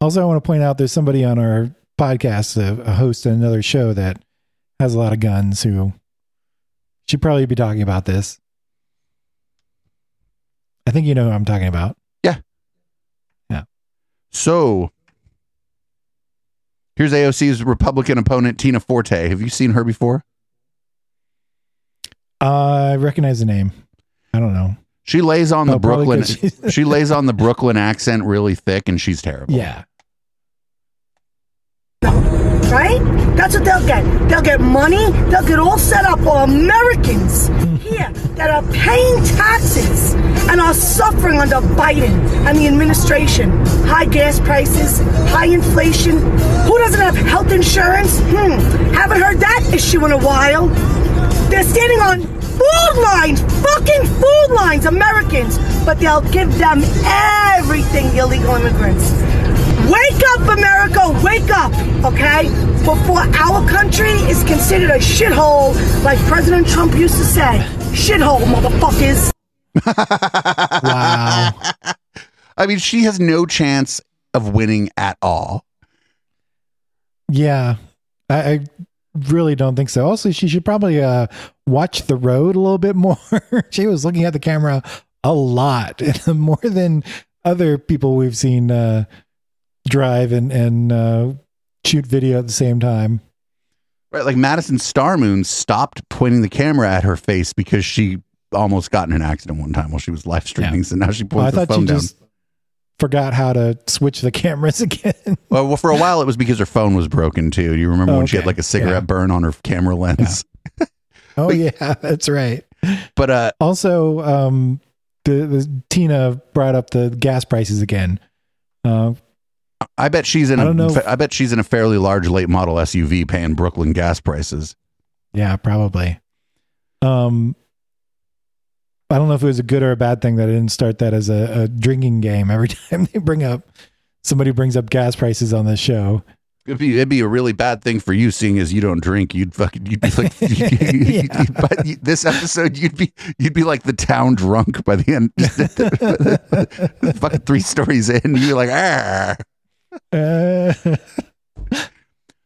Also, I want to point out there's somebody on our podcast, a, a host on another show that has a lot of guns who should probably be talking about this. I think you know who I'm talking about. Yeah. Yeah. So here's A O C's Republican opponent, Tina Forte. Have you seen her before? Uh, I recognize the name. I don't know. She lays on oh, the Brooklyn. She lays on the Brooklyn accent really thick and she's terrible. Yeah. Right? That's what they'll get. They'll get money. They'll get all set up for Americans here that are paying taxes and are suffering under Biden and the administration. High gas prices, high inflation. Who doesn't have health insurance? Hmm. Haven't heard that issue in a while. They're standing on food lines, fucking food lines, Americans, but they'll give them everything, illegal immigrants. Wake up, America, wake up, okay? Before our country is considered a shithole, like President Trump used to say, shithole, motherfuckers. Wow. I mean, she has no chance of winning at all. Yeah, I... I... really don't think so. Also, she should probably uh watch the road a little bit more. She was looking at the camera a lot, more than other people we've seen uh drive and and uh shoot video at the same time. Right, like Madison Starmoon stopped pointing the camera at her face because she almost got in an accident one time while she was live streaming, yeah. So now she points well, the phone down. Forgot how to switch the cameras again. Well, well, for a while it was because her phone was broken too. Do you remember oh, when okay. she had like a cigarette yeah. burn on her camera lens? Yeah. Oh yeah, that's right. But uh, also, um, the, the Tina brought up the gas prices again. Uh, I bet she's in. I, a, don't know if, I bet she's in a fairly large late model S U V paying Brooklyn gas prices. Yeah, probably. Um. I don't know if it was a good or a bad thing that I didn't start that as a, a drinking game every time they bring up somebody brings up gas prices on this show. It'd be, it'd be a really bad thing for you, seeing as you don't drink. You'd fucking you'd be like you, you, yeah. you, but you, this episode you'd be you'd be like the town drunk by the end. The fucking three stories in, you're like ah. Uh.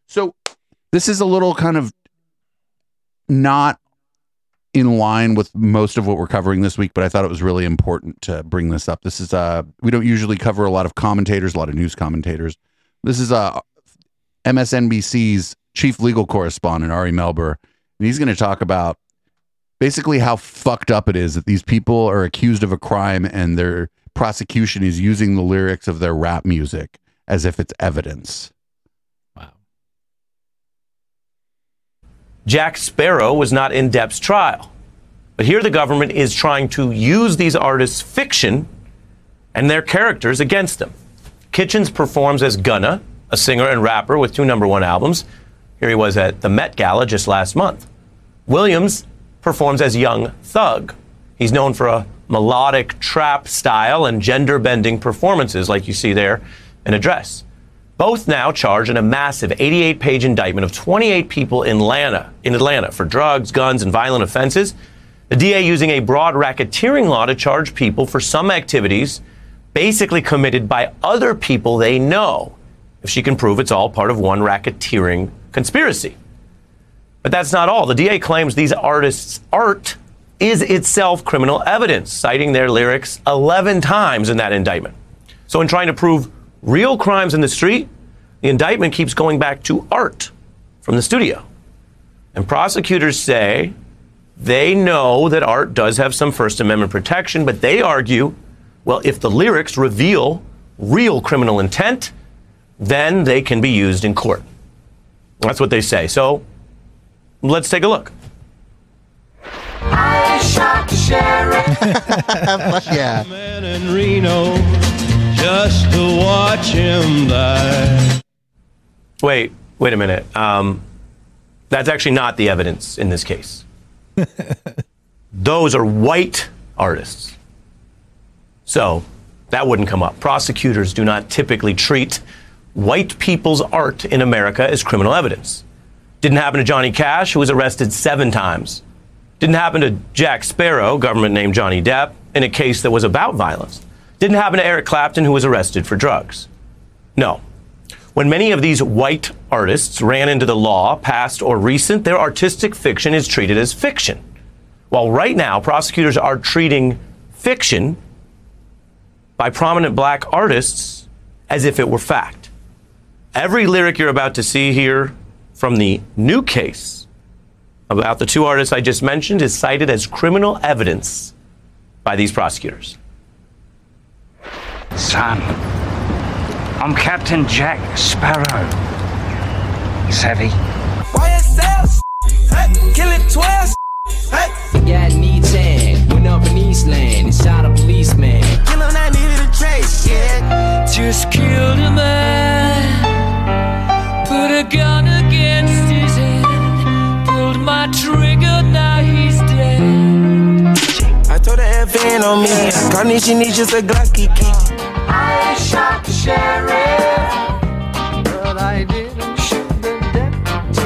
So this is a little kind of not in line with most of what we're covering this week, but I thought it was really important to bring this up. This is, uh, we don't usually cover a lot of commentators, a lot of news commentators. This is uh, M S N B C's chief legal correspondent, Ari Melber, and he's going to talk about basically how fucked up it is that these people are accused of a crime and their prosecution is using the lyrics of their rap music as if it's evidence. Wow. Jack Sparrow was not in Depp's trial, but here the government is trying to use these artists' fiction and their characters against them. Kitchens performs as Gunna, a singer and rapper with two number one albums. Here he was at the Met Gala just last month. Williams performs as Young Thug. He's known for a melodic trap style and gender-bending performances like you see there in a dress. Both now charged in a massive eighty-eight page indictment of twenty-eight people in Atlanta, in Atlanta for drugs, guns, and violent offenses. The D A using a broad racketeering law to charge people for some activities basically committed by other people they know, if she can prove it's all part of one racketeering conspiracy. But that's not all. The D A claims these artists' art is itself criminal evidence, citing their lyrics eleven times in that indictment. So in trying to prove real crimes in the street, the indictment keeps going back to art from the studio. And prosecutors say they know that art does have some First Amendment protection, but they argue, well, if the lyrics reveal real criminal intent, then they can be used in court. That's what they say. So let's take a look. I shot the sheriff. Yeah. Man in Reno just to watch him die. Wait, wait a minute. Um, that's actually not the evidence in this case. Those are white artists. So that wouldn't come up. Prosecutors do not typically treat white people's art in America as criminal evidence. Didn't happen to Johnny Cash, who was arrested seven times. Didn't happen to Jack Sparrow, government named Johnny Depp, in a case that was about violence. Didn't happen to Eric Clapton, who was arrested for drugs. No. When many of these white artists ran into the law, past or recent, their artistic fiction is treated as fiction. While right now, prosecutors are treating fiction by prominent black artists as if it were fact. Every lyric you're about to see here from the new case about the two artists I just mentioned is cited as criminal evidence by these prosecutors. Son, I'm Captain Jack Sparrow. He's heavy. Y S L, hey, kill it twelve, hey. Got me tan, went up in Eastland and shot a policeman. Kill him, I needed a trace, yeah. Just killed a man, put a gun against his head, pulled my trigger, now he's dead. I told her F N on me, I got me, she needs just a Glocky key. I shot the sheriff. Girl, I didn't shoot the deputy.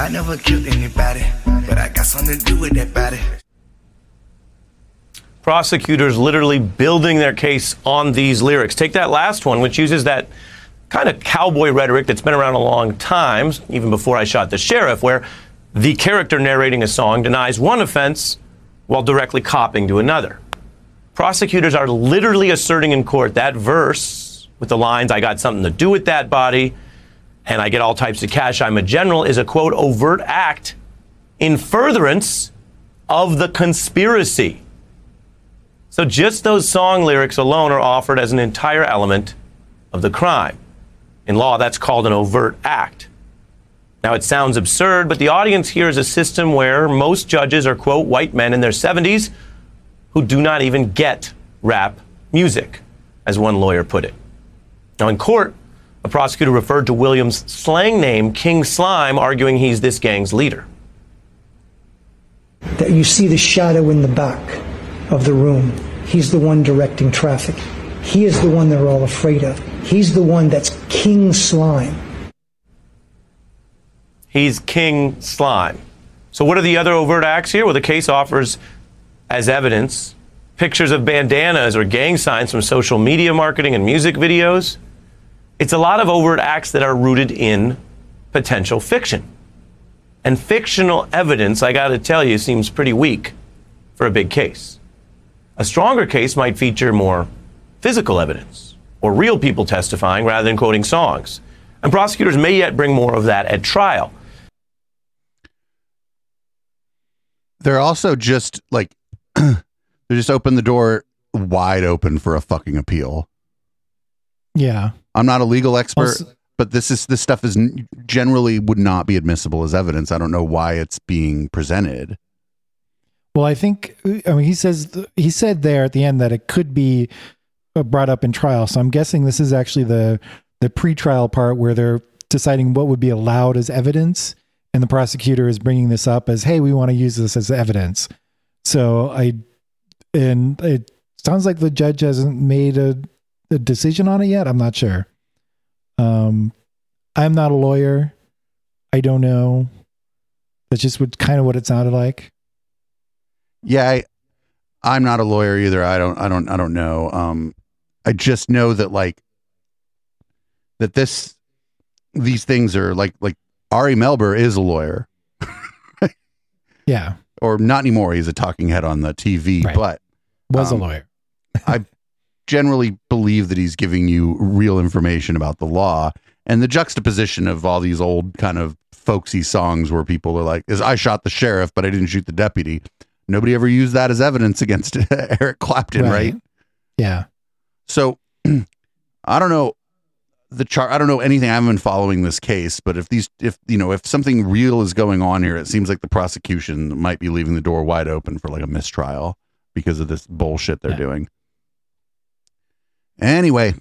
I never killed anybody, but I got something to do with that body. Prosecutors literally building their case on these lyrics. Take that last one, which uses that kind of cowboy rhetoric that's been around a long time, even before I shot the sheriff, where the character narrating a song denies one offense while directly copying to another. Prosecutors are literally asserting in court that verse with the lines, I got something to do with that body, and I get all types of cash, I'm a general, is a, quote, overt act in furtherance of the conspiracy. So just those song lyrics alone are offered as an entire element of the crime. In law, that's called an overt act. Now, it sounds absurd, but the audience here is a system where most judges are, quote, white men in their seventies, who do not even get rap music, as one lawyer put it. Now, in court, a prosecutor referred to Williams' slang name, King Slime, arguing he's this gang's leader. That you see the shadow in the back of the room. He's the one directing traffic. He is the one they're all afraid of. He's the one that's King Slime. He's King Slime. So what are the other overt acts here? Well, the case offers as evidence pictures of bandanas or gang signs from social media marketing and music videos. It's a lot of overt acts that are rooted in potential fiction. And fictional evidence, I gotta tell you, seems pretty weak for a big case. A stronger case might feature more physical evidence or real people testifying rather than quoting songs. And prosecutors may yet bring more of that at trial. They're also just like, they just open the door wide open for a fucking appeal. Yeah. I'm not a legal expert, also, but this is, this stuff is generally would not be admissible as evidence. I don't know why it's being presented. Well, I think, I mean, he says, he said there at the end that it could be brought up in trial. So I'm guessing this is actually the, the pre-trial part where they're deciding what would be allowed as evidence. And the prosecutor is bringing this up as, hey, we want to use this as evidence. So I, and it sounds like the judge hasn't made a, a decision on it yet. I'm not sure. Um, I'm not a lawyer. I don't know. That's just what kind of what it sounded like. Yeah. I, I'm not a lawyer either. I don't, I don't, I don't know. Um, I just know that like, that this, these things are like, like, Ari Melber is a lawyer. Yeah. Or not anymore. He's a talking head on the T V, right. But was um, a lawyer. I generally believe that he's giving you real information about the law, and the juxtaposition of all these old kind of folksy songs where people are like, is I shot the sheriff, but I didn't shoot the deputy. Nobody ever used that as evidence against Eric Clapton. Right. Right? Yeah. So I don't know. The chart, I don't know anything. I haven't been following this case, but if these, if, you know, if something real is going on here, it seems like the prosecution might be leaving the door wide open for like a mistrial because of this bullshit they're yeah. doing. Anyway,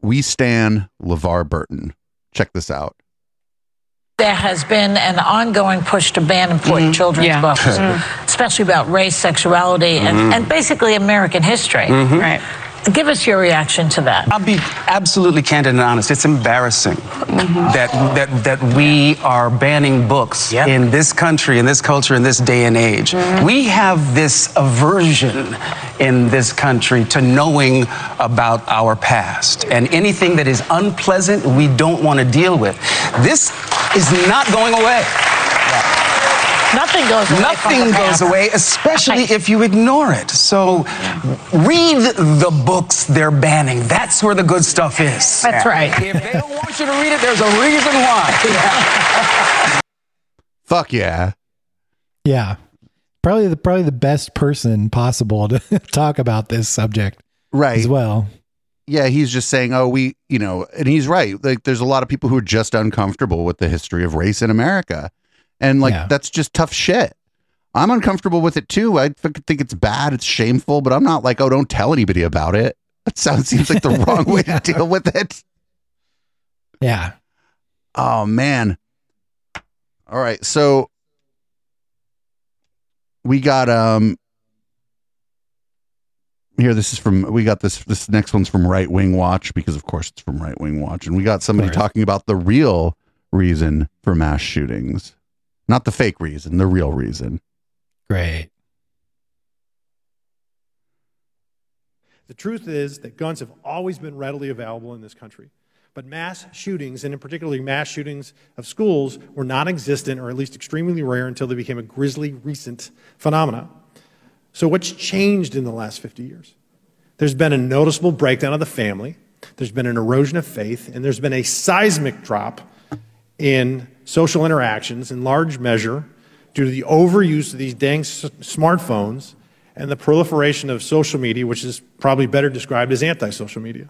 we stan LeVar Burton. Check this out. There has been an ongoing push to ban and put mm-hmm. children's yeah. books, mm-hmm. especially about race, sexuality, mm-hmm. and, and basically American history. Mm-hmm. Right. Give us your reaction to that. I'll be absolutely candid and honest. It's embarrassing mm-hmm. that that that we are banning books yep. in this country, in this culture, in this day and age. Mm-hmm. We have this aversion in this country to knowing about our past. And anything that is unpleasant, we don't want to deal with. This is not going away. Yeah. Nothing goes away. Nothing goes away, especially if you ignore it. So read the books they're banning. That's where the good stuff is. That's right. If they don't want you to read it, there's a reason why. Yeah. Fuck yeah. Yeah. Probably the probably the best person possible to talk about this subject. Right. As well. Yeah, he's just saying, oh, we, you know, and he's right. Like, there's a lot of people who are just uncomfortable with the history of race in America. And like, yeah. that's just tough shit. I'm uncomfortable with it too. I think it's bad. It's shameful, but I'm not like, oh, don't tell anybody about it. That sounds, seems like the wrong way yeah. to deal with it. Yeah. Oh man. All right. So we got, um, here, this is from, we got this, this next one's from Right Wing Watch, because of course it's from Right Wing Watch. And we got somebody right. talking about the real reason for mass shootings. Not the fake reason, the real reason. Great. The truth is that guns have always been readily available in this country, but mass shootings, and in particular mass shootings of schools, were non-existent or at least extremely rare until they became a grisly recent phenomenon. So what's changed in the last fifty years? There's been a noticeable breakdown of the family, there's been an erosion of faith, and there's been a seismic drop in social interactions in large measure due to the overuse of these dang s- smartphones and the proliferation of social media, which is probably better described as anti-social media.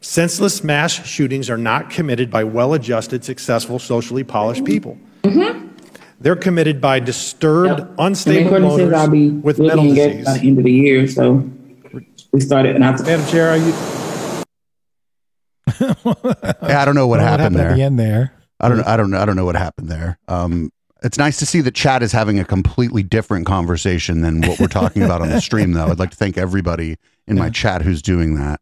Senseless mass shootings are not committed by well-adjusted, successful, socially polished people. Mm-hmm. They're committed by disturbed, yep. unstable loners with mental disease. By the end of the year, so we started. And I- Madam Chair, are you? yeah, I don't know what, what happened, happened there. At the end there. I don't know. I don't know. I don't know what happened there. Um, it's nice to see that chat is having a completely different conversation than what we're talking about on the stream, though. I'd like to thank everybody in yeah. my chat who's doing that.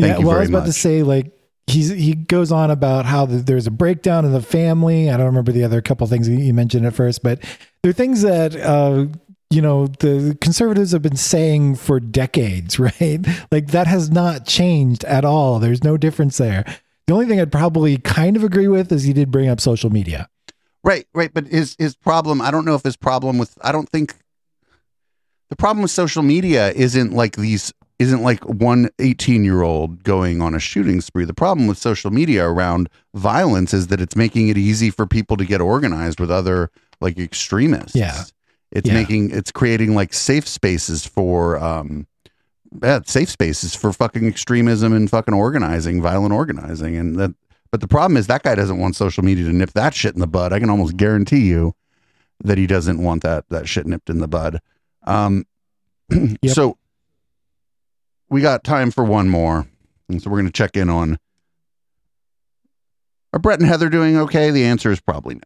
Thank yeah, you well, very much. Well, I was about much. to say, like, he's, he goes on about how the, there's a breakdown in the family. I don't remember the other couple of things you mentioned at first, but there are things that, uh, you know, the conservatives have been saying for decades, right? Like, that has not changed at all. There's no difference there. The only thing I'd probably kind of agree with is he did bring up social media. Right, right. But his his problem, I don't know if his problem with, I don't think, the problem with social media isn't like these, isn't like one eighteen-year-old going on a shooting spree. The problem with social media around violence is that it's making it easy for people to get organized with other like extremists. Yeah. It's yeah. making, it's creating like safe spaces for, um, yeah, safe spaces for fucking extremism and fucking organizing, violent organizing. And that, but the problem is that guy doesn't want social media to nip that shit in the bud. I can almost guarantee you that he doesn't want that, that shit nipped in the bud. Um, yep. So we got time for one more. And so we're going to check in on, are Brett and Heather doing okay? The answer is probably no.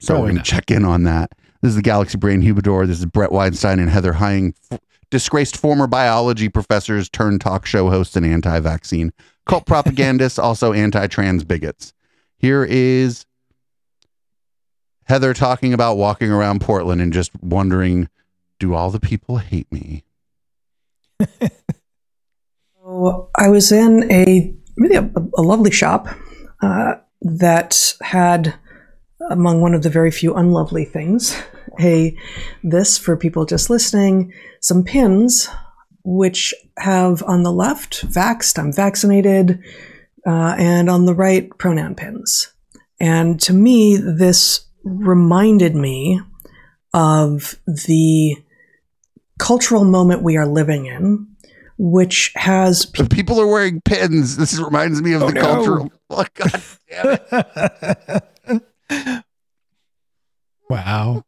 So probably we're going to check in on that. This is the Galaxy Brain Humidor. This is Brett Weinstein and Heather Hying, f- disgraced former biology professors turned talk show hosts and anti-vaccine cult propagandists, also anti-trans bigots. Here is Heather talking about walking around Portland and just wondering, do all the people hate me? So I was in a really a, a lovely shop uh, that had, among one of the very few unlovely things, a this for people just listening, some pins which have on the left vaxxed, I'm vaccinated, uh, and on the right pronoun pins. And to me, this reminded me of the cultural moment we are living in, which has pe- people are wearing pins. This reminds me of oh, the no. cultural. Oh, God damn it. Wow.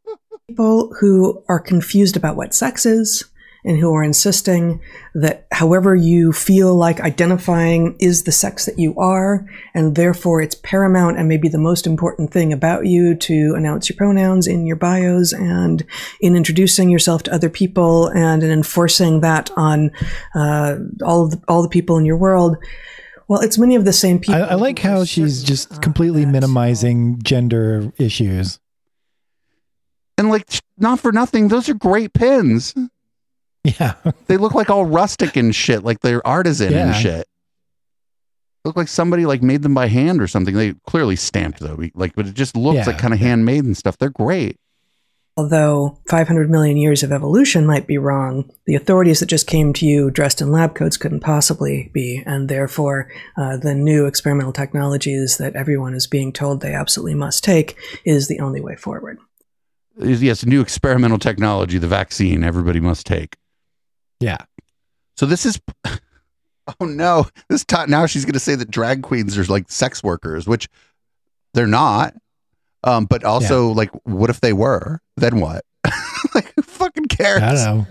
People who are confused about what sex is and who are insisting that however you feel like identifying is the sex that you are, and therefore it's paramount and maybe the most important thing about you to announce your pronouns in your bios and in introducing yourself to other people and in enforcing that on uh, all, of the, all the people in your world. Well, it's many of the same people. I, I like how she's just completely minimizing gender issues. And like, not for nothing, those are great pins. Yeah. They look like all rustic and shit, like they're artisan yeah. and shit. Look like somebody like made them by hand or something. They clearly stamped though, like, but it just looks yeah. like kind of handmade and stuff. They're great. Although five hundred million years of evolution might be wrong, the authorities that just came to you dressed in lab coats couldn't possibly be, and therefore uh, the new experimental technologies that everyone is being told they absolutely must take is the only way forward. Yes, new experimental technology, the vaccine everybody must take. Yeah. So this is, oh no, this t- now she's going to say that drag queens are like sex workers, which they're not. Um, but also yeah. like, what if they were, then what? Like who fucking cares? I don't know.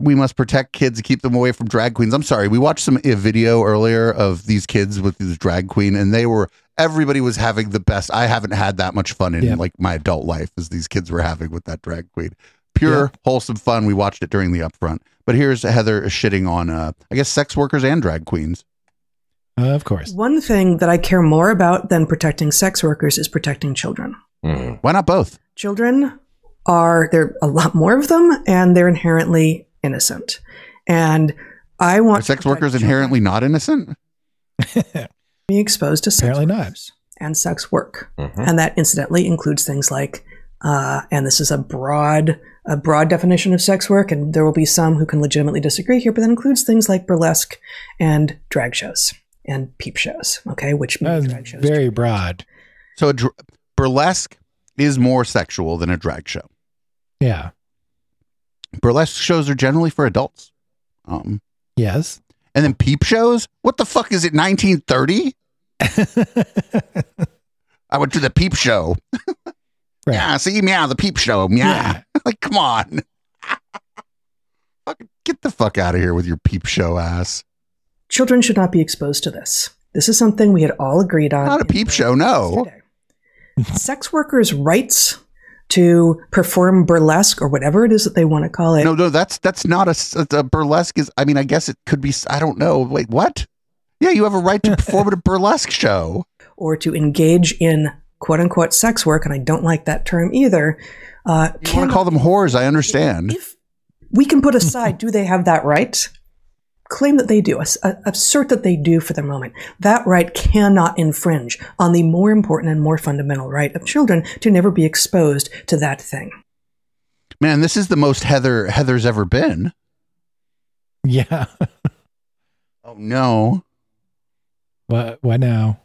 We must protect kids to keep them away from drag queens. I'm sorry. We watched some a video earlier of these kids with this drag queen and they were, everybody was having the best. I haven't had that much fun in yeah. like my adult life as these kids were having with that drag queen. Pure, yeah. wholesome fun. We watched it during the upfront. But here's Heather shitting on, uh, I guess, sex workers and drag queens. Uh, of course. One thing that I care more about than protecting sex workers is protecting children. Mm. Why not both? Children are, there are a lot more of them, and they're inherently innocent. And I want- Are sex workers children. inherently not innocent? Being exposed to sex Apparently not. and sex work. Mm-hmm. And that incidentally includes things like, uh, and this is a broad- a broad definition of sex work, and there will be some who can legitimately disagree here, but that includes things like burlesque and drag shows and peep shows, okay? Which means drag shows. Very broad. So a dr- burlesque is more sexual than a drag show. Yeah. Burlesque shows are generally for adults. Um, yes. And then peep shows? What the fuck is it, nineteen thirty? I went to the peep show. Right. Yeah, see, meow, the peep show, meow. Yeah. Like, come on. Get the fuck out of here with your peep show ass. Children should not be exposed to this. This is something we had all agreed on. Not a peep show, no. Sex workers' rights to perform burlesque or whatever it is that they want to call it. No, no, that's that's not a, a burlesque is, I mean, I guess it could be, I don't know. Wait, what? Yeah, you have a right to perform at a burlesque show. Or to engage in quote unquote sex work, and I don't like that term either. Uh, you can, want to call them whores, I understand. If we can put aside, do they have that right? Claim that they do, assert that they do for the moment. That right cannot infringe on the more important and more fundamental right of children to never be exposed to that thing. Man, this is the most Heather Heather's ever been. Yeah. Oh no. What? Why now?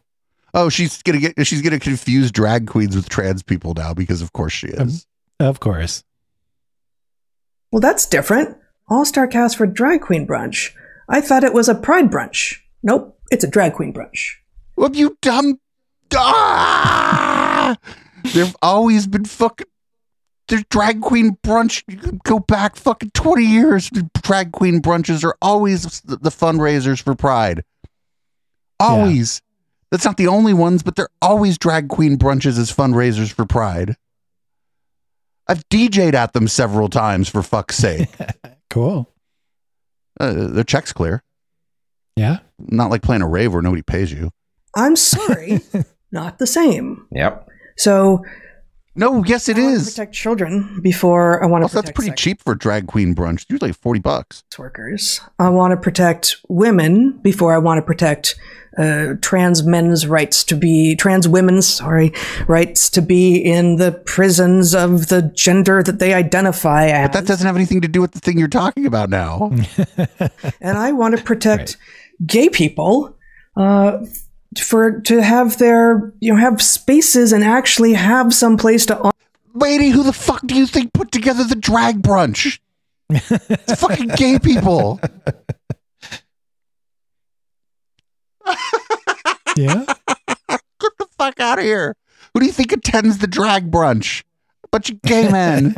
Oh, she's gonna get she's gonna confuse drag queens with trans people now, because of course she is. Um, of course. Well, that's different. All-star cast for drag queen brunch. I thought it was a pride brunch. Nope, it's a drag queen brunch. Well, you dumb. Ah! There've always been fucking. There's drag queen brunch. You can go back fucking twenty years. Drag queen brunches are always the, the fundraisers for Pride. Always. Yeah. That's not the only ones, but they're always drag queen brunches as fundraisers for Pride. I've D J'd at them several times, for fuck's sake. Cool. Uh, their check's clear. Yeah. Not like playing a rave where nobody pays you. I'm sorry. Not the same. Yep. So. No, yes, it I is. Want to protect children before I want to also, protect. That's pretty sex. Cheap for drag queen brunch. It's usually forty bucks. Workers. I want to protect women before I want to protect uh, trans men's rights to be, trans women's, sorry, rights to be in the prisons of the gender that they identify as. But that doesn't have anything to do with the thing you're talking about now. And I want to protect right. gay people uh for to have their, you know, have spaces and actually have some place to on- lady, who the fuck do you think put together the drag brunch? It's fucking gay people. Yeah. Get the fuck out of here. Who do you think attends the drag brunch? A bunch of gay men.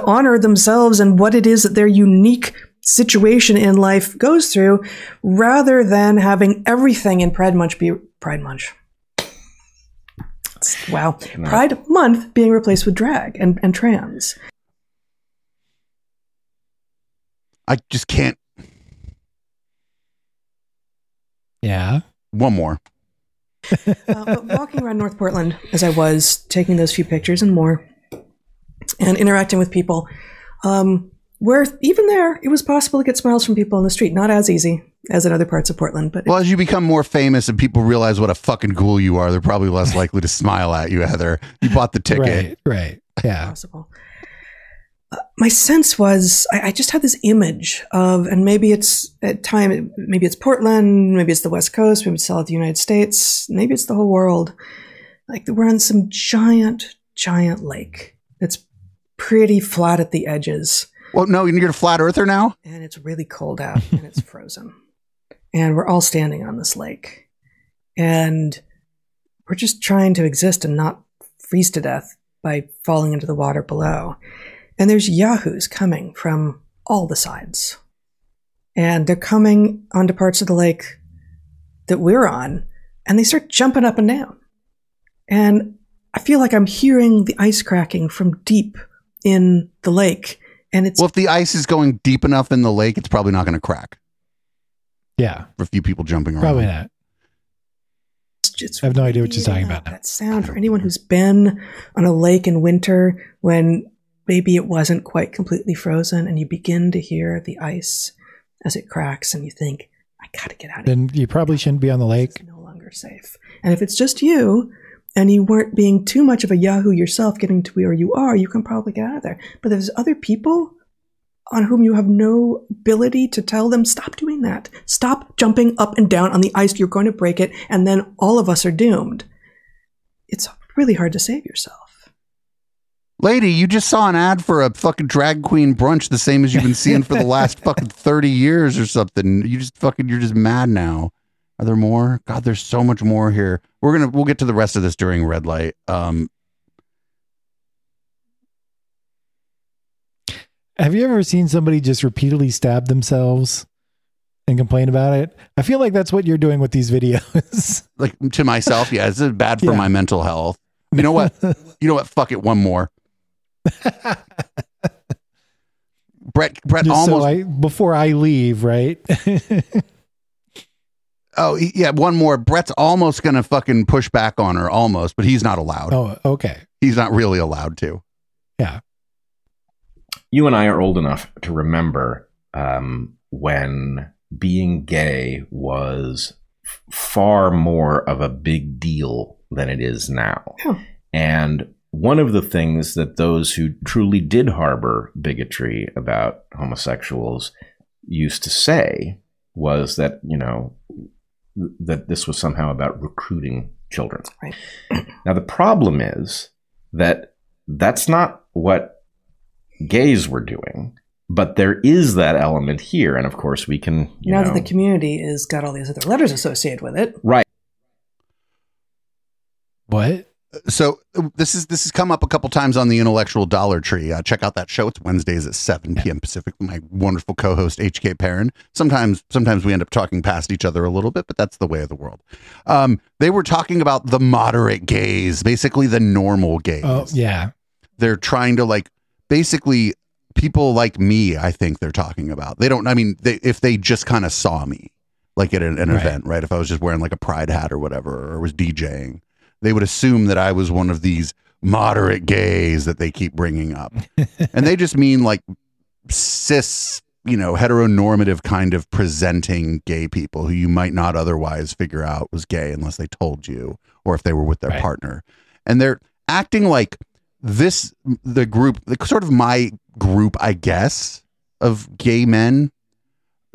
Honor themselves and what it is that their unique situation in life goes through, rather than having everything in Pride Month be Pride Month. Wow. No. Pride Month being replaced with drag and, and trans. I just can't. Yeah. One more. uh, but walking around North Portland as I was, taking those few pictures and more, and interacting with people, um, where even there, it was possible to get smiles from people on the street. Not as easy as in other parts of Portland. But well, as you become more famous and people realize what a fucking ghoul you are, they're probably less likely to smile at you, Heather. You bought the ticket. Right, right. Yeah. Possible. Uh, my sense was, I, I just had this image of, and maybe it's at time, maybe it's Portland, maybe it's the West Coast, maybe it's all of the United States, maybe it's the whole world. Like we're on some giant, giant lake that's pretty flat at the edges. Well, no, you're a flat earther now? And it's really cold out and it's frozen. And we're all standing on this lake. And we're just trying to exist and not freeze to death by falling into the water below. And there's yahoos coming from all the sides. And they're coming onto parts of the lake that we're on. And they start jumping up and down. And I feel like I'm hearing the ice cracking from deep in the lake. And it's, well, if the ice is going deep enough in the lake, it's probably not going to crack. Yeah. For a few people jumping around. Probably not. It's, it's I have no idea what you're talking about now. That sound, for anyone who's been on a lake in winter when maybe it wasn't quite completely frozen and you begin to hear the ice as it cracks and you think, I got to get out of then here. Then you probably shouldn't be on the lake. It's no longer safe. And if it's just you and you weren't being too much of a yahoo yourself getting to where you are, you can probably get out of there. But there's other people on whom you have no ability to tell them, stop doing that. Stop jumping up and down on the ice. You're going to break it. And then all of us are doomed. It's really hard to save yourself. Lady, you just saw an ad for a fucking drag queen brunch, the same as you've been seeing for the last fucking thirty years or something. You just fucking, you're just mad now. Are there more? God, there's so much more here. We're gonna, we'll get to the rest of this during red light. Um, Have you ever seen somebody just repeatedly stab themselves and complain about it? I feel like that's what you're doing with these videos. Like to myself, yeah, this is bad for yeah. my mental health. You know what? You know what? Fuck it. One more. Brett, Brett, just almost so I, before I leave, right? Oh, yeah. One more. Brett's almost going to fucking push back on her almost, but he's not allowed. Oh, okay. He's not really allowed to. Yeah. You and I are old enough to remember um, when being gay was f- far more of a big deal than it is now. Oh. And one of the things that those who truly did harbor bigotry about homosexuals used to say was that, you know, th that this was somehow about recruiting children. Right. Now, the problem is that that's not what gays were doing, but there is that element here. And of course, we can, you know, now that the community has got all these other letters associated with it. Right. What? So this is this has come up a couple times on the Intellectual Dollar Tree. Uh, check out that show. It's Wednesdays at seven P M Pacific. My wonderful co-host H K Perrin. Sometimes, sometimes we end up talking past each other a little bit, but that's the way of the world. Um, they were talking about the moderate gays, basically the normal gays. Oh yeah, they're trying to like basically people like me. I think they're talking about. They don't. I mean, they, if they just kind of saw me like at an, an right. event, right? If I was just wearing like a pride hat or whatever, or was DJing. They would assume that I was one of these moderate gays that they keep bringing up. And they just mean like cis, you know, heteronormative kind of presenting gay people who you might not otherwise figure out was gay unless they told you or if they were with their right. partner. And they're acting like this, the group, the, sort of my group, I guess, of gay men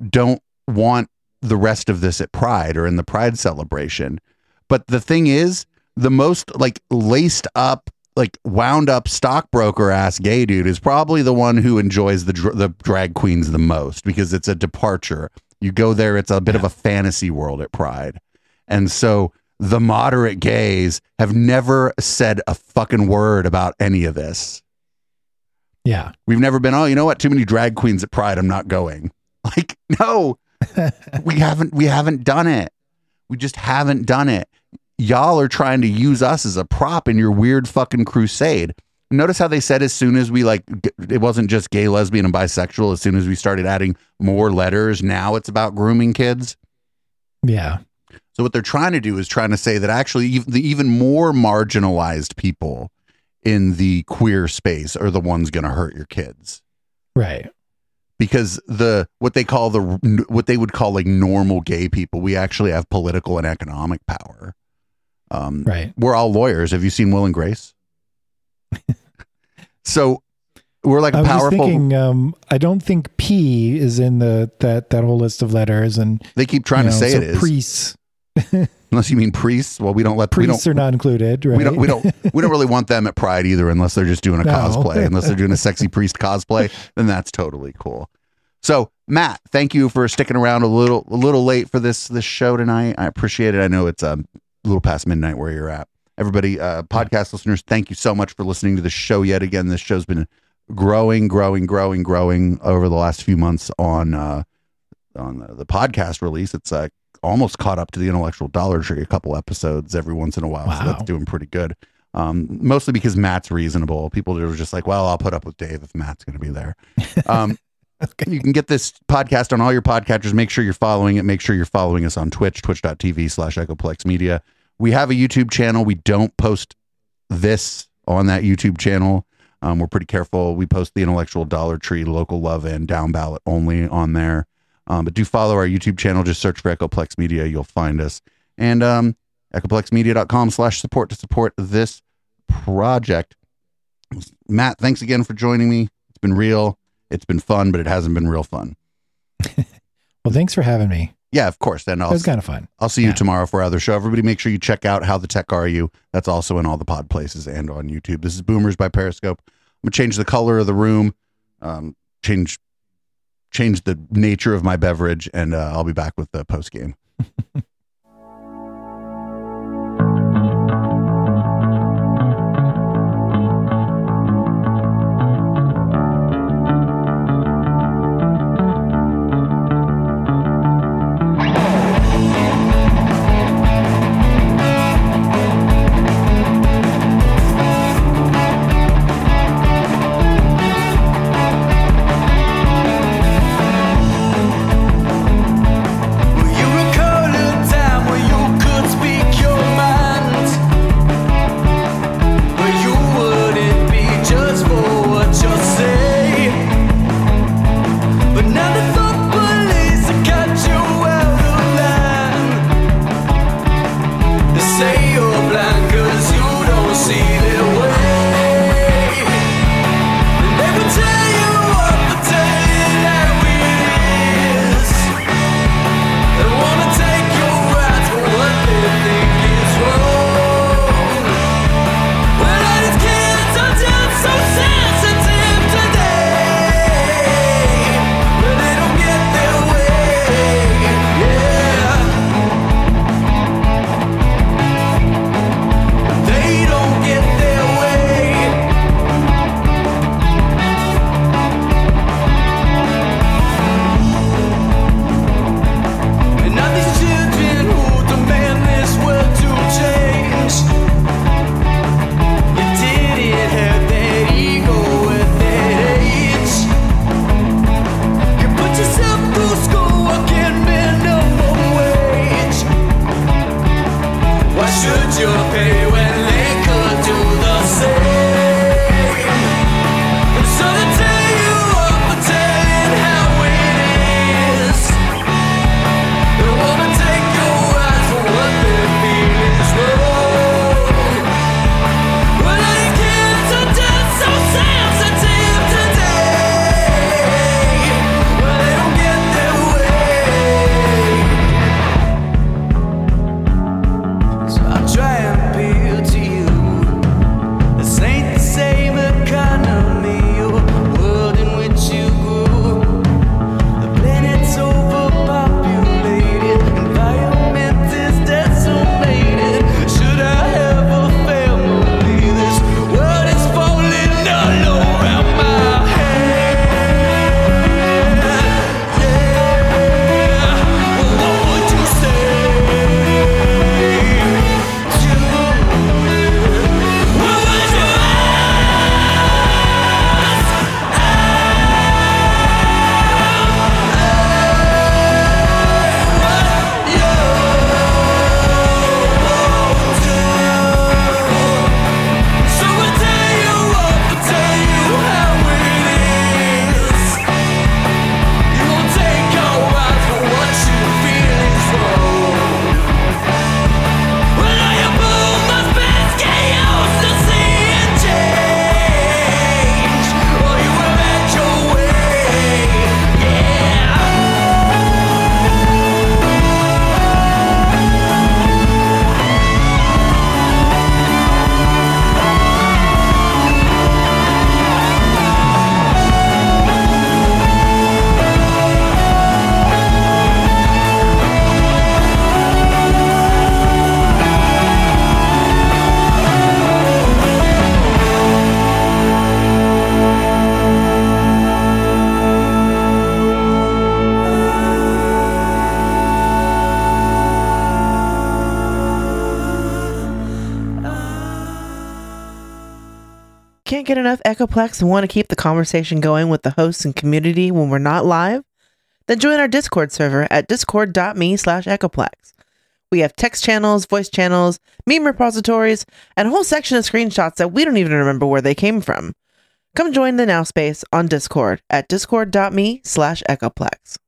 don't want the rest of this at Pride or in the Pride celebration. But the thing is, the most like laced up, like wound up stockbroker ass gay dude is probably the one who enjoys the dr the drag queens the most because it's a departure. You go there, it's a bit of a fantasy world at Pride. And so the moderate gays have never said a fucking word about any of this. Yeah. We've never been, oh, you know what? Too many drag queens at Pride. I'm not going. Like, no, we haven't, we haven't done it. We just haven't done it. Y'all are trying to use us as a prop in your weird fucking crusade. Notice how they said as soon as we like, it wasn't just gay, lesbian, and bisexual. As soon as we started adding more letters, now it's about grooming kids. Yeah. So what they're trying to do is trying to say that actually the even more marginalized people in the queer space are the ones going to hurt your kids. Right. Because the what they call the what they would call like normal gay people, we actually have political and economic power. Um, right. We're all lawyers. Have you seen Will and Grace? So we're like I powerful. Was thinking, um, I don't think P is in the, that, that whole list of letters and they keep trying you know, to say so it is priests. Unless you mean priests. Well, we don't let priests we don't, are not included. Right? We don't, we don't, we don't really want them at Pride either, unless they're just doing a no. cosplay, unless they're doing a sexy priest cosplay, then that's totally cool. So Matt, thank you for sticking around a little, a little late for this, this show tonight. I appreciate it. I know it's, um, a little past midnight where you're at. Everybody, uh, podcast listeners, thank you so much for listening to the show yet again. This show's been growing, growing, growing, growing over the last few months on uh, on the, the podcast release. It's uh, almost caught up to the Intellectual Dollar Tree, a couple episodes every once in a while. Wow. So that's doing pretty good. Um, mostly because Matt's reasonable. People are just like, well, I'll put up with Dave if Matt's going to be there. Um, okay. You can get this podcast on all your podcatchers. Make sure you're following it. Make sure you're following us on Twitch, twitch dot T V slash Echoplex Media. We have a YouTube channel. We don't post this on that YouTube channel. Um, we're pretty careful. We post the Intellectual Dollar Tree, Local Love, and Down Ballot only on there. Um, but do follow our YouTube channel. Just search for Echoplex Media. You'll find us. And um, Echoplex Media dot com slash support to support this project. Matt, thanks again for joining me. It's been real. It's been fun, but it hasn't been real fun. Well, thanks for having me. Yeah, of course. And I'll, it was kind of fun. I'll see you yeah. tomorrow for our other show. Everybody make sure you check out How the Tech Are You. That's also in all the pod places and on YouTube. This is Boomers by Periscope. I'm going to change the color of the room, um, change change the nature of my beverage, and uh, I'll be back with the post game. can't get enough Echoplex and want to keep the conversation going with the hosts and community when we're not live? Then join our Discord server at discord.me slash Echoplex. We have text channels, voice channels, meme repositories, and a whole section of screenshots that we don't even remember where they came from. Come join the Now Space on Discord at discord.me slash Echoplex.